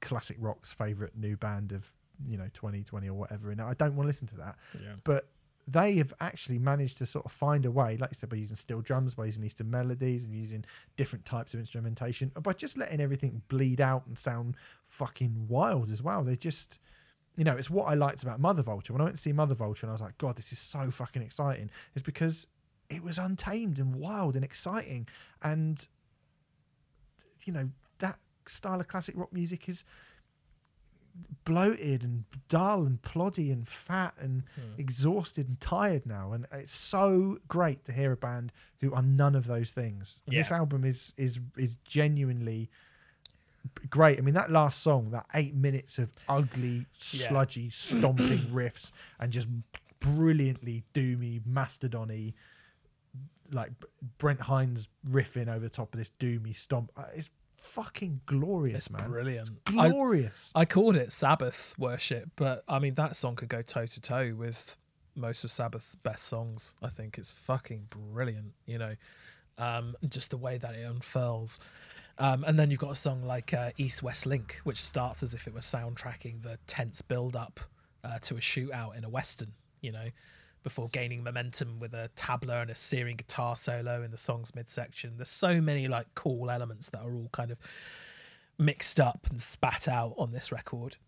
classic rock's favourite new band of, 2020 or whatever. And I don't want to listen to that. Yeah. But they have actually managed to sort of find a way, like you said, by using steel drums, by using Eastern melodies and using different types of instrumentation, by just letting everything bleed out and sound fucking wild as well. They just, you know, it's what I liked about Mother Vulture. When I went to see Mother Vulture and I was like, God, this is so fucking exciting, it's because it was untamed and wild and exciting. And, you know, that style of classic rock music is bloated and dull and ploddy and fat and exhausted and tired now, and it's so great to hear a band who are none of those things. And this album is genuinely great. I mean, that last song, that 8 minutes of ugly, sludgy, stomping riffs and just brilliantly doomy, mastodon-y, like Brent Hinds riffing over the top of this doomy stomp. It's fucking glorious, man. It's brilliant. It's glorious. I called it Sabbath worship, but I mean, that song could go toe to toe with most of Sabbath's best songs. I think it's fucking brilliant, you know, just the way that it unfurls. And then you've got a song like East West Link, which starts as if it was soundtracking the tense build up to a shootout in a Western, you know, before gaining momentum with a tabla and a searing guitar solo in the song's midsection. There's so many like cool elements that are all kind of mixed up and spat out on this record.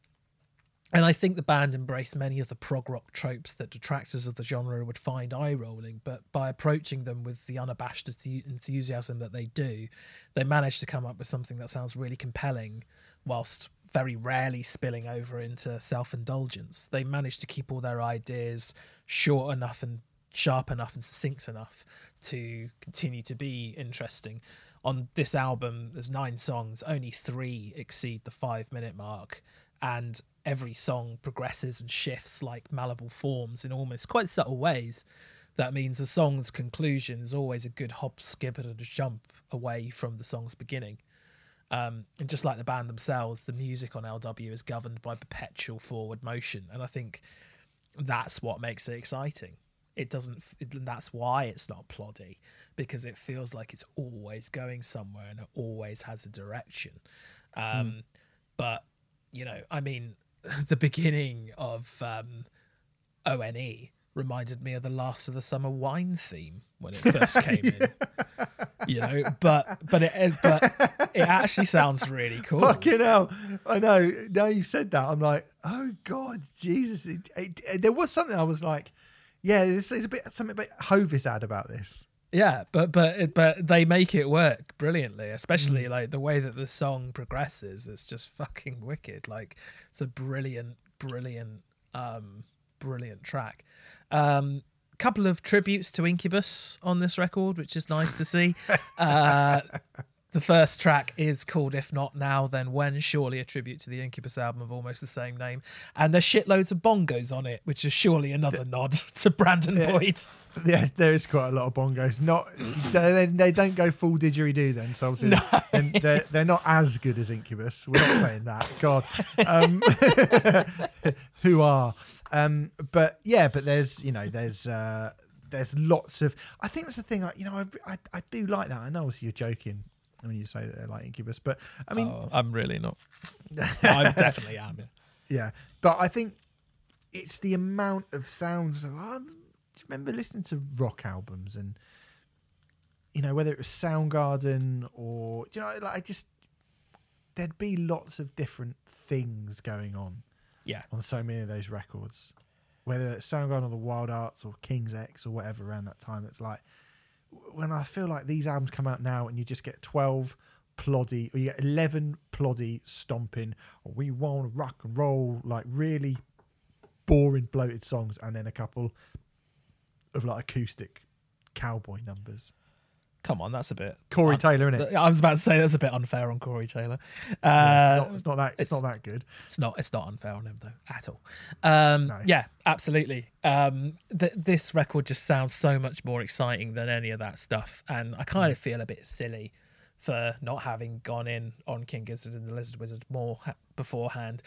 And I think the band embraced many of the prog rock tropes that detractors of the genre would find eye-rolling, but by approaching them with the unabashed enthusiasm that they do, they managed to come up with something that sounds really compelling whilst very rarely spilling over into self-indulgence. They managed to keep all their ideas short enough and sharp enough and succinct enough to continue to be interesting. On this album, there's 9 songs, only 3 exceed the 5-minute mark, and every song progresses and shifts like malleable forms in almost quite subtle ways. That means the song's conclusion is always a good hop, skip, and a jump away from the song's beginning. And just like the band themselves, the music on LW is governed by perpetual forward motion. And I think that's what makes it exciting. It doesn't, that's why it's not ploddy, because it feels like it's always going somewhere and it always has a direction. But, you know, I mean, the beginning of ONE reminded me of the Last of the Summer Wine theme when it first came in, you know, but it actually sounds really cool. Fucking hell. I know. Now you've said that, I'm like, oh God, Jesus. There was something I was like, yeah, there's a bit, something a bit Hovis ad about this. Yeah. But they make it work brilliantly, especially like the way that the song progresses. It's just fucking wicked. Like, it's a brilliant track. Couple of tributes to Incubus on this record, which is nice to see. The first track is called If Not Now Then When, surely a tribute to the Incubus album of almost the same name, and there's shitloads of bongos on it, which is surely another nod to Brandon Boyd. Yeah, there is quite a lot of bongos. Not they don't go full didgeridoo then, so obviously they're not as good as Incubus, we're not saying that, God. Who are but yeah, but there's, you know, there's lots of, I think that's the thing, like, you know, I do like that. I know obviously you're joking when you say that they're like Incubus, but I mean, I'm really not. I definitely am. Yeah. But I think it's the amount of sounds. I remember listening to rock albums and, you know, whether it was Soundgarden or, you know, like there'd be lots of different things going on. Yeah, on so many of those records, whether it's Soundgarden or the Wild Arts or King's X or whatever around that time. It's like, when I feel like these albums come out now and you just get 12 ploddy, or you get 11 ploddy stomping, or we want rock and roll, like really boring bloated songs, and then a couple of like acoustic cowboy numbers. Come on, that's a bit Corey Taylor, isn't it? I was about to say that's a bit unfair on Corey Taylor. It's not that good. It's not unfair on him though at all. No. Yeah, absolutely. This record just sounds so much more exciting than any of that stuff, and I kind of feel a bit silly for not having gone in on King Gizzard and the Lizard Wizard more beforehand.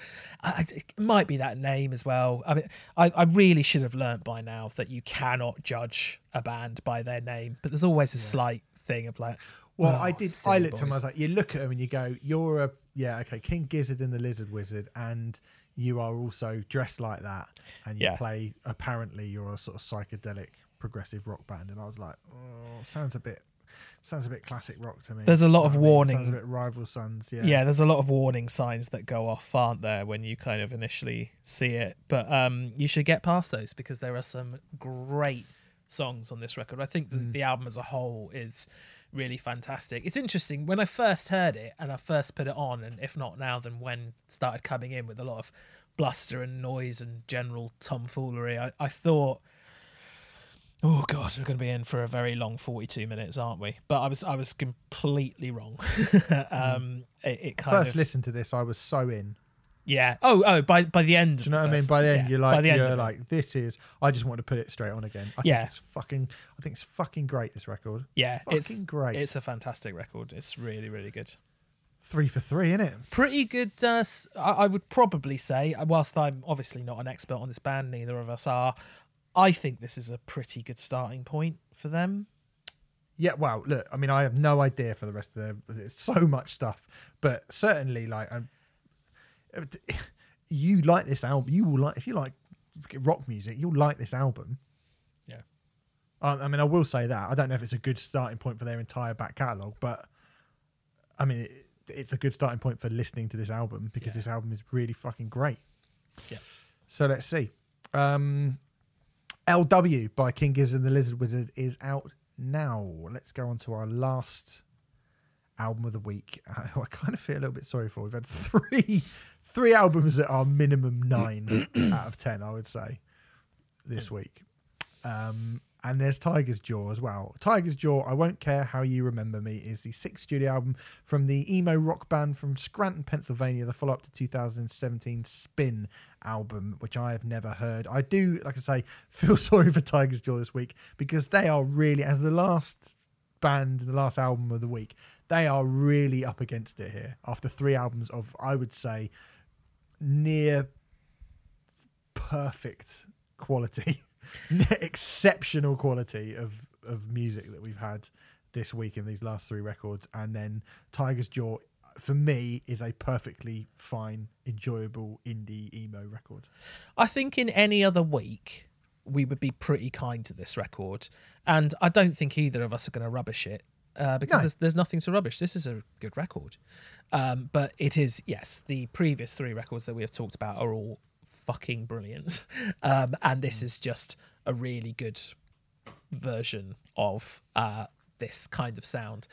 It might be that name as well. I mean, I really should have learnt by now that you cannot judge a band by their name, but there's always a slight thing of like, I looked at him, I was like, you look at him and you go, you're a Yeah, okay. King Gizzard and the Lizard Wizard, and you are also dressed like that, and you play. Apparently, you're a sort of psychedelic progressive rock band, and I was like, oh, sounds a bit classic rock to me. There's a lot of warning. Sounds a bit Rival Sons. Yeah. Yeah, there's a lot of warning signs that go off, aren't there, when you kind of initially see it? But you should get past those because there are some great songs on this record. I think the album as a whole is really fantastic. It's interesting, when I first heard it and I first put it on, and if not now then when, started coming in with a lot of bluster and noise and general tomfoolery, I thought, oh god, we're going to be in for a very long 42 minutes, aren't we? But I was completely wrong. It kind first of listen to this, I was so in. Yeah. Oh. By the end. Do you know what I mean? By the end, you're like, this is. I just want to put it straight on again. I think it's fucking great. This record. Yeah. It's great. It's a fantastic record. It's really, really good. 3 for 3, isn't it? Pretty good. I would probably say, whilst I'm obviously not an expert on this band, neither of us are. I think this is a pretty good starting point for them. Yeah, well, look. I mean, I have no idea for the rest of them. It's so much stuff, but certainly, like, you like this album, you will like, if you like rock music, you'll like this album. Yeah. I mean, I will say that. I don't know if it's a good starting point for their entire back catalogue, but I mean, it's a good starting point for listening to this album because this album is really fucking great. Yeah. So let's see. LW by King Gizzard and the Lizard Wizard is out now. Let's go on to our last album of the week. I kind of feel a little bit sorry for. We've had three albums that are minimum 9 out of 10, I would say, this week. And there's Tigers Jaw as well. Tigers Jaw, I Won't Care How You Remember Me, is the 6th studio album from the emo rock band from Scranton, Pennsylvania, the follow-up to 2017 Spin album, which I have never heard. I do, like I say, feel sorry for Tigers Jaw this week because they are really, as the last band, the last album of the week, they are really up against it here after 3 albums of, I would say, near perfect quality, exceptional quality of music that we've had this week in these last 3 records. And then Tiger's Jaw, for me, is a perfectly fine, enjoyable indie emo record. I think in any other week, we would be pretty kind to this record. And I don't think either of us are going to rubbish it. Because there's nothing to rubbish. This is a good record. But it is, yes, the previous 3 records that we have talked about are all fucking brilliant. And this is just a really good version of this kind of sound.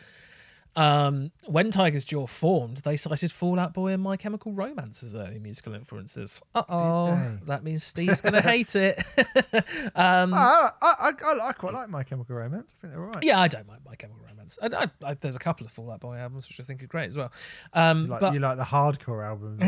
When Tiger's Jaw formed, they cited Fall Out Boy and My Chemical Romance as early musical influences. That means Steve's going to hate it. I quite like My Chemical Romance. I think they're all right. Yeah, I don't like My Chemical Romance. And I there's a couple of Fall Out Boy albums which I think are great as well. You like the hardcore album.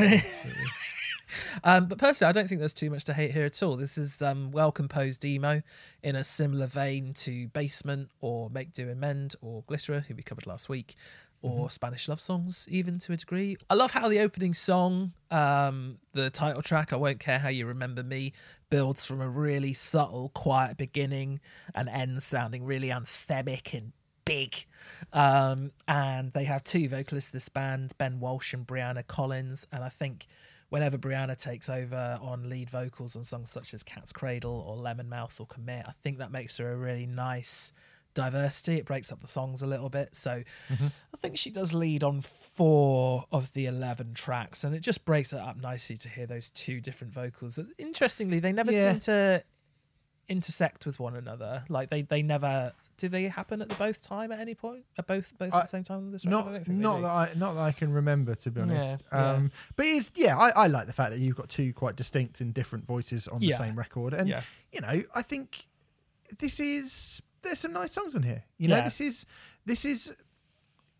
But personally, I don't think there's too much to hate here at all. This is well-composed emo in a similar vein to Basement or Make Do and Mend or Glitterer, who we covered last week, or Spanish Love Songs, even, to a degree. I love how the opening song, the title track, I Won't Care How You Remember Me, builds from a really subtle, quiet beginning and ends sounding really anthemic and big. And they have 2 vocalists, this band, Ben Walsh and Brianna Collins, and I think whenever Brianna takes over on lead vocals on songs such as Cat's Cradle or Lemon Mouth or Commit, I think that makes her a really nice diversity. It breaks up the songs a little bit. So I think she does lead on 4 of the 11 tracks, and it just breaks it up nicely to hear those 2 different vocals. Interestingly, they never seem to intersect with one another. Like they never... Do they happen at both time at any point? At both at the same time? This record? I don't think that I can remember, to be honest. Yeah, But it's I like the fact that you've got 2 quite distinct and different voices on the same record, and you know, I think there's some nice songs on here. You know, this is.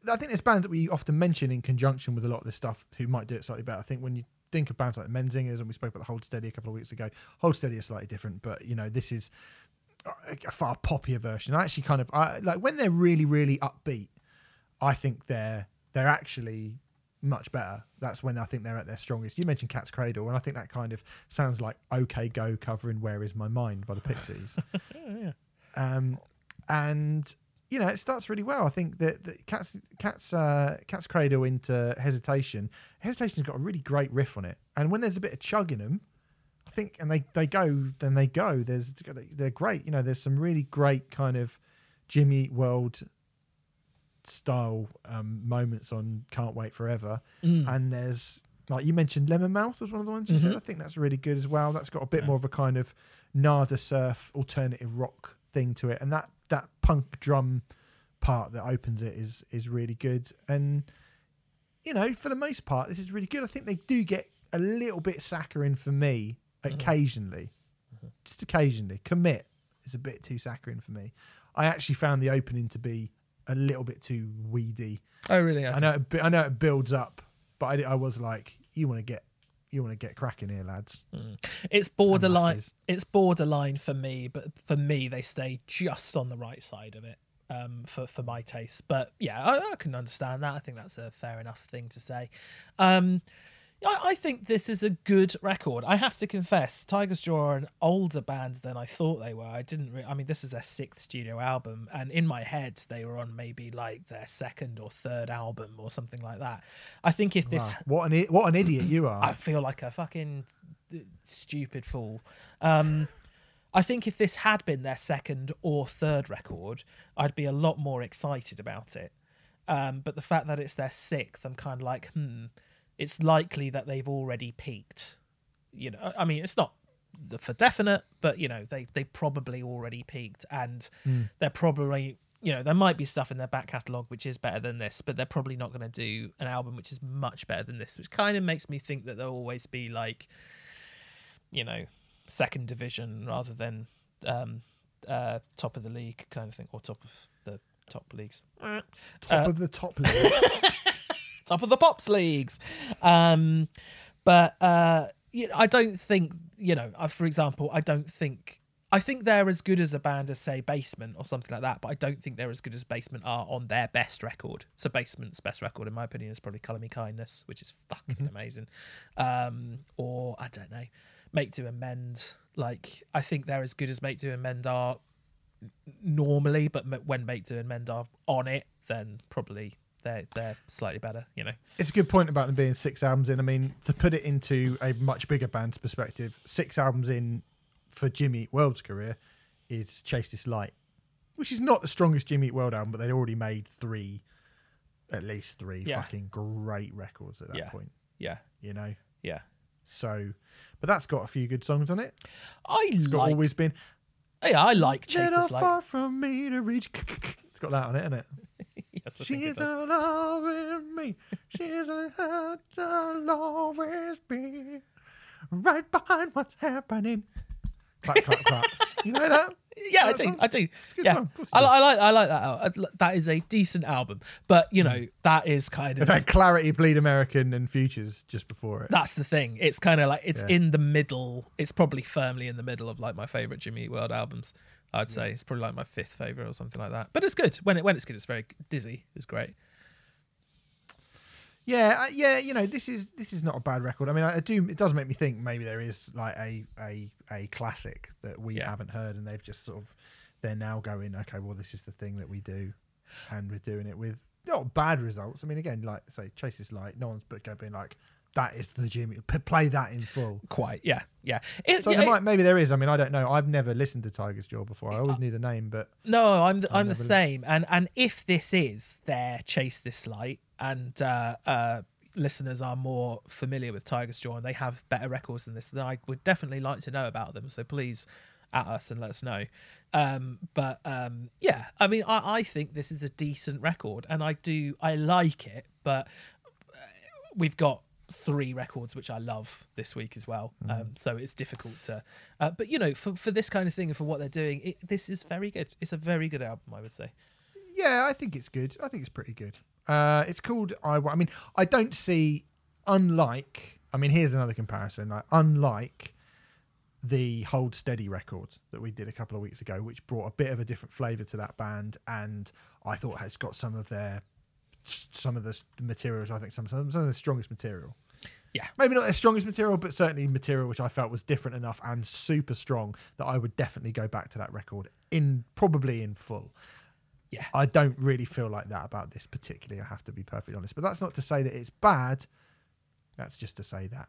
I think there's bands that we often mention in conjunction with a lot of this stuff who might do it slightly better. I think when you think of bands like the Menzingers, and we spoke about the Holdsteady a couple of weeks ago. Holdsteady is slightly different, but you know, this is a far poppier version. I actually like when they're really, really upbeat. I think they're actually much better. That's when I think they're at their strongest. You mentioned Cat's Cradle, and I think that kind of sounds like OK Go covering Where Is My Mind by the Pixies. And you know, it starts really well. I think that Cat's Cradle into Hesitation. Hesitation's got a really great riff on it. And when there's a bit of chug in them, I think, and they go. They're great. You know, there's some really great kind of Jimmy Eat World style moments on Can't Wait Forever. Mm. And there's, like you mentioned, Lemon Mouth was one of the ones you said. I think that's really good as well. That's got a bit more of a kind of Nada surf alternative rock thing to it. And that punk drum part that opens it is really good. And, you know, for the most part, this is really good. I think they do get a little bit saccharine for me occasionally. Just occasionally. Commit is a bit too saccharine for me. I actually found the opening to be a little bit too weedy. Oh, really? Okay. I know it builds up, but I was like, you want to get cracking here, lads. Mm. It's borderline for me, but for me they stay just on the right side of it for my taste. But yeah, I can understand that. I think that's a fair enough thing to say. I think this is a good record. I have to confess, Tigers Jaw are an older band than I thought they were. This is their 6th studio album, and in my head they were on maybe like their 2nd or 3rd album or something like that. I think if this... Wow. What an idiot you are. I feel like a fucking stupid fool. I think if this had been their 2nd or 3rd record, I'd be a lot more excited about it. But the fact that it's their 6th, I'm kind of like, it's likely that they've already peaked. You know, I mean, it's not for definite, but, you know, they probably already peaked, and they're probably, you know, there might be stuff in their back catalogue which is better than this, but they're probably not going to do an album which is much better than this, which kind of makes me think that they'll always be like, you know, 2nd division rather than top of the league kind of thing, or top of the top leagues. Top of the top leagues. Top of the Pops leagues. I don't think, you know, for example, I think they're as good as a band as, say, Basement or something like that, but I don't think they're as good as Basement are on their best record. So Basement's best record, in my opinion, is probably Colour Me Kindness, which is fucking amazing. Or, I don't know, Make Do Amend. Like, I think they're as good as Make Do Amend are normally, but when Make Do Amend are on it, then probably... They're slightly better, you know. It's a good point about them being 6 albums in. I mean, to put it into a much bigger band's perspective, 6 albums in for Jimmy Eat World's career is Chase This Light, which is not the strongest Jimmy Eat World album, but they'd already made at least three fucking great records at that point. Yeah. You know? Yeah. So, but that's got a few good songs on it. I like Chase This Light. Far from me to reach. It's got that on it, isn't it? Yes, she's all over me. She's a I'll always be right behind what's happening. Clap, clap, clap. You know that? Yeah, I do. It's a good song. I like that. That is a decent album, but you know that is kind of. They've had Clarity, Bleed American, and Futures just before it. That's the thing. It's kind of like in the middle. It's probably firmly in the middle of like my favorite Jimmy Eat World albums. I'd say it's probably like my 5th favorite or something like that. But it's good when it's good. It's very dizzy. It's great. Yeah. You know, this is not a bad record. I mean, it does make me think maybe there is like a classic that we haven't heard, and they've just sort of they're now going, okay, well, this is the thing that we do, and we're doing it with not bad results. I mean, again, like say, Chase This Light. No one's being like. That is the Jimmy. Play that in full. Quite, yeah. Maybe there is. I mean, I don't know. I've never listened to Tiger's Jaw before. I always knew the name, but no, I'm the same. And if this is their Chase This Light, and listeners are more familiar with Tiger's Jaw and they have better records than this, then I would definitely like to know about them. So please, at us and let us know. I mean, I think this is a decent record, and I like it, but we've got 3 records which I love this week as well, so it's difficult to but you know, for this kind of thing and for what they're doing, this is very good. It's a very good album, I would say. I think it's good. I think it's pretty good. It's called I don't see, unlike, I mean, here's another comparison, like unlike the Hold Steady record that we did a couple of weeks ago, which brought a bit of a different flavour to that band, and I thought has got some of the materials, I think some of the strongest material. Yeah. Maybe not their strongest material, but certainly material which I felt was different enough and super strong that I would definitely go back to that record in probably in full. Yeah. I don't really feel like that about this particularly, I have to be perfectly honest. But that's not to say that it's bad. That's just to say that.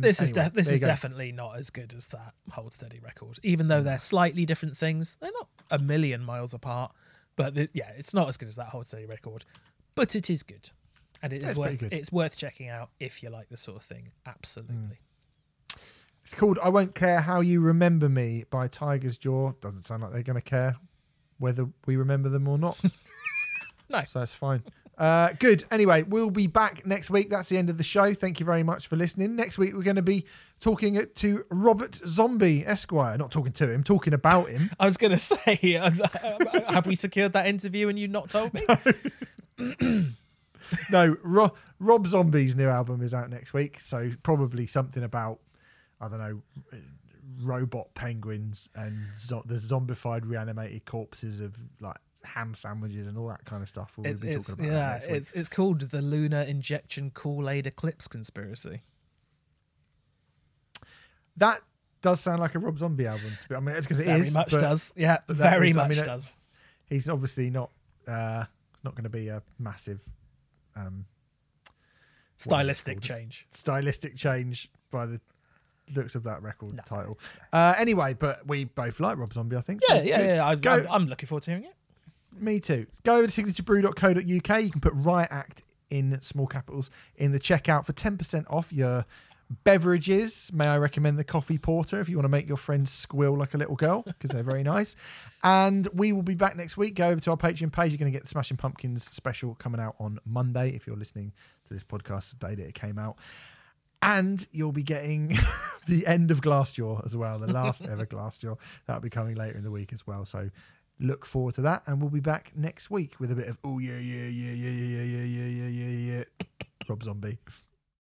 This is definitely not as good as that Hold Steady record. Even though they're slightly different things, they're not a million miles apart. But yeah, it's not as good as that Hold Steady record. But it is good. And it's worth checking out if you like this sort of thing. Absolutely. Mm. It's called I Won't Care How You Remember Me by Tigers Jaw. Doesn't sound like they're going to care whether we remember them or not. No. So that's fine. Good. Anyway, we'll be back next week. That's the end of the show. Thank you very much for listening. Next week, we're going to be talking to Robert Zombie, Esquire. Not talking to him, talking about him. I was going to say, have we secured that interview and you not told me? No. No, Rob Zombie's new album is out next week. So probably something about, I don't know, robot penguins and the zombified reanimated corpses of like ham sandwiches and all that kind of stuff. We'll be talking about that next week. It's called the Lunar Injection Kool-Aid Eclipse Conspiracy. That does sound like a Rob Zombie album. I mean, it's because it very much does. Yeah, very much does. He's obviously not going to be a massive... stylistic change by the looks of that record title. Anyway, but we both like Rob Zombie, I think. Yeah. I'm looking forward to hearing it. Me too. Go over to signaturebrew.co.uk. You can put Riot Act in small capitals in the checkout for 10% off your beverages. May I recommend the coffee porter if you want to make your friends squeal like a little girl, because they're very nice. And we will be back next week. Go over to our Patreon page. You're going to get the Smashing Pumpkins special coming out on Monday if you're listening to this podcast the day that it came out. And you'll be getting the end of Glassjaw as well, the last ever Glassjaw. That'll be coming later in the week as well, so look forward to that. And we'll be back next week with a bit of Rob Zombie.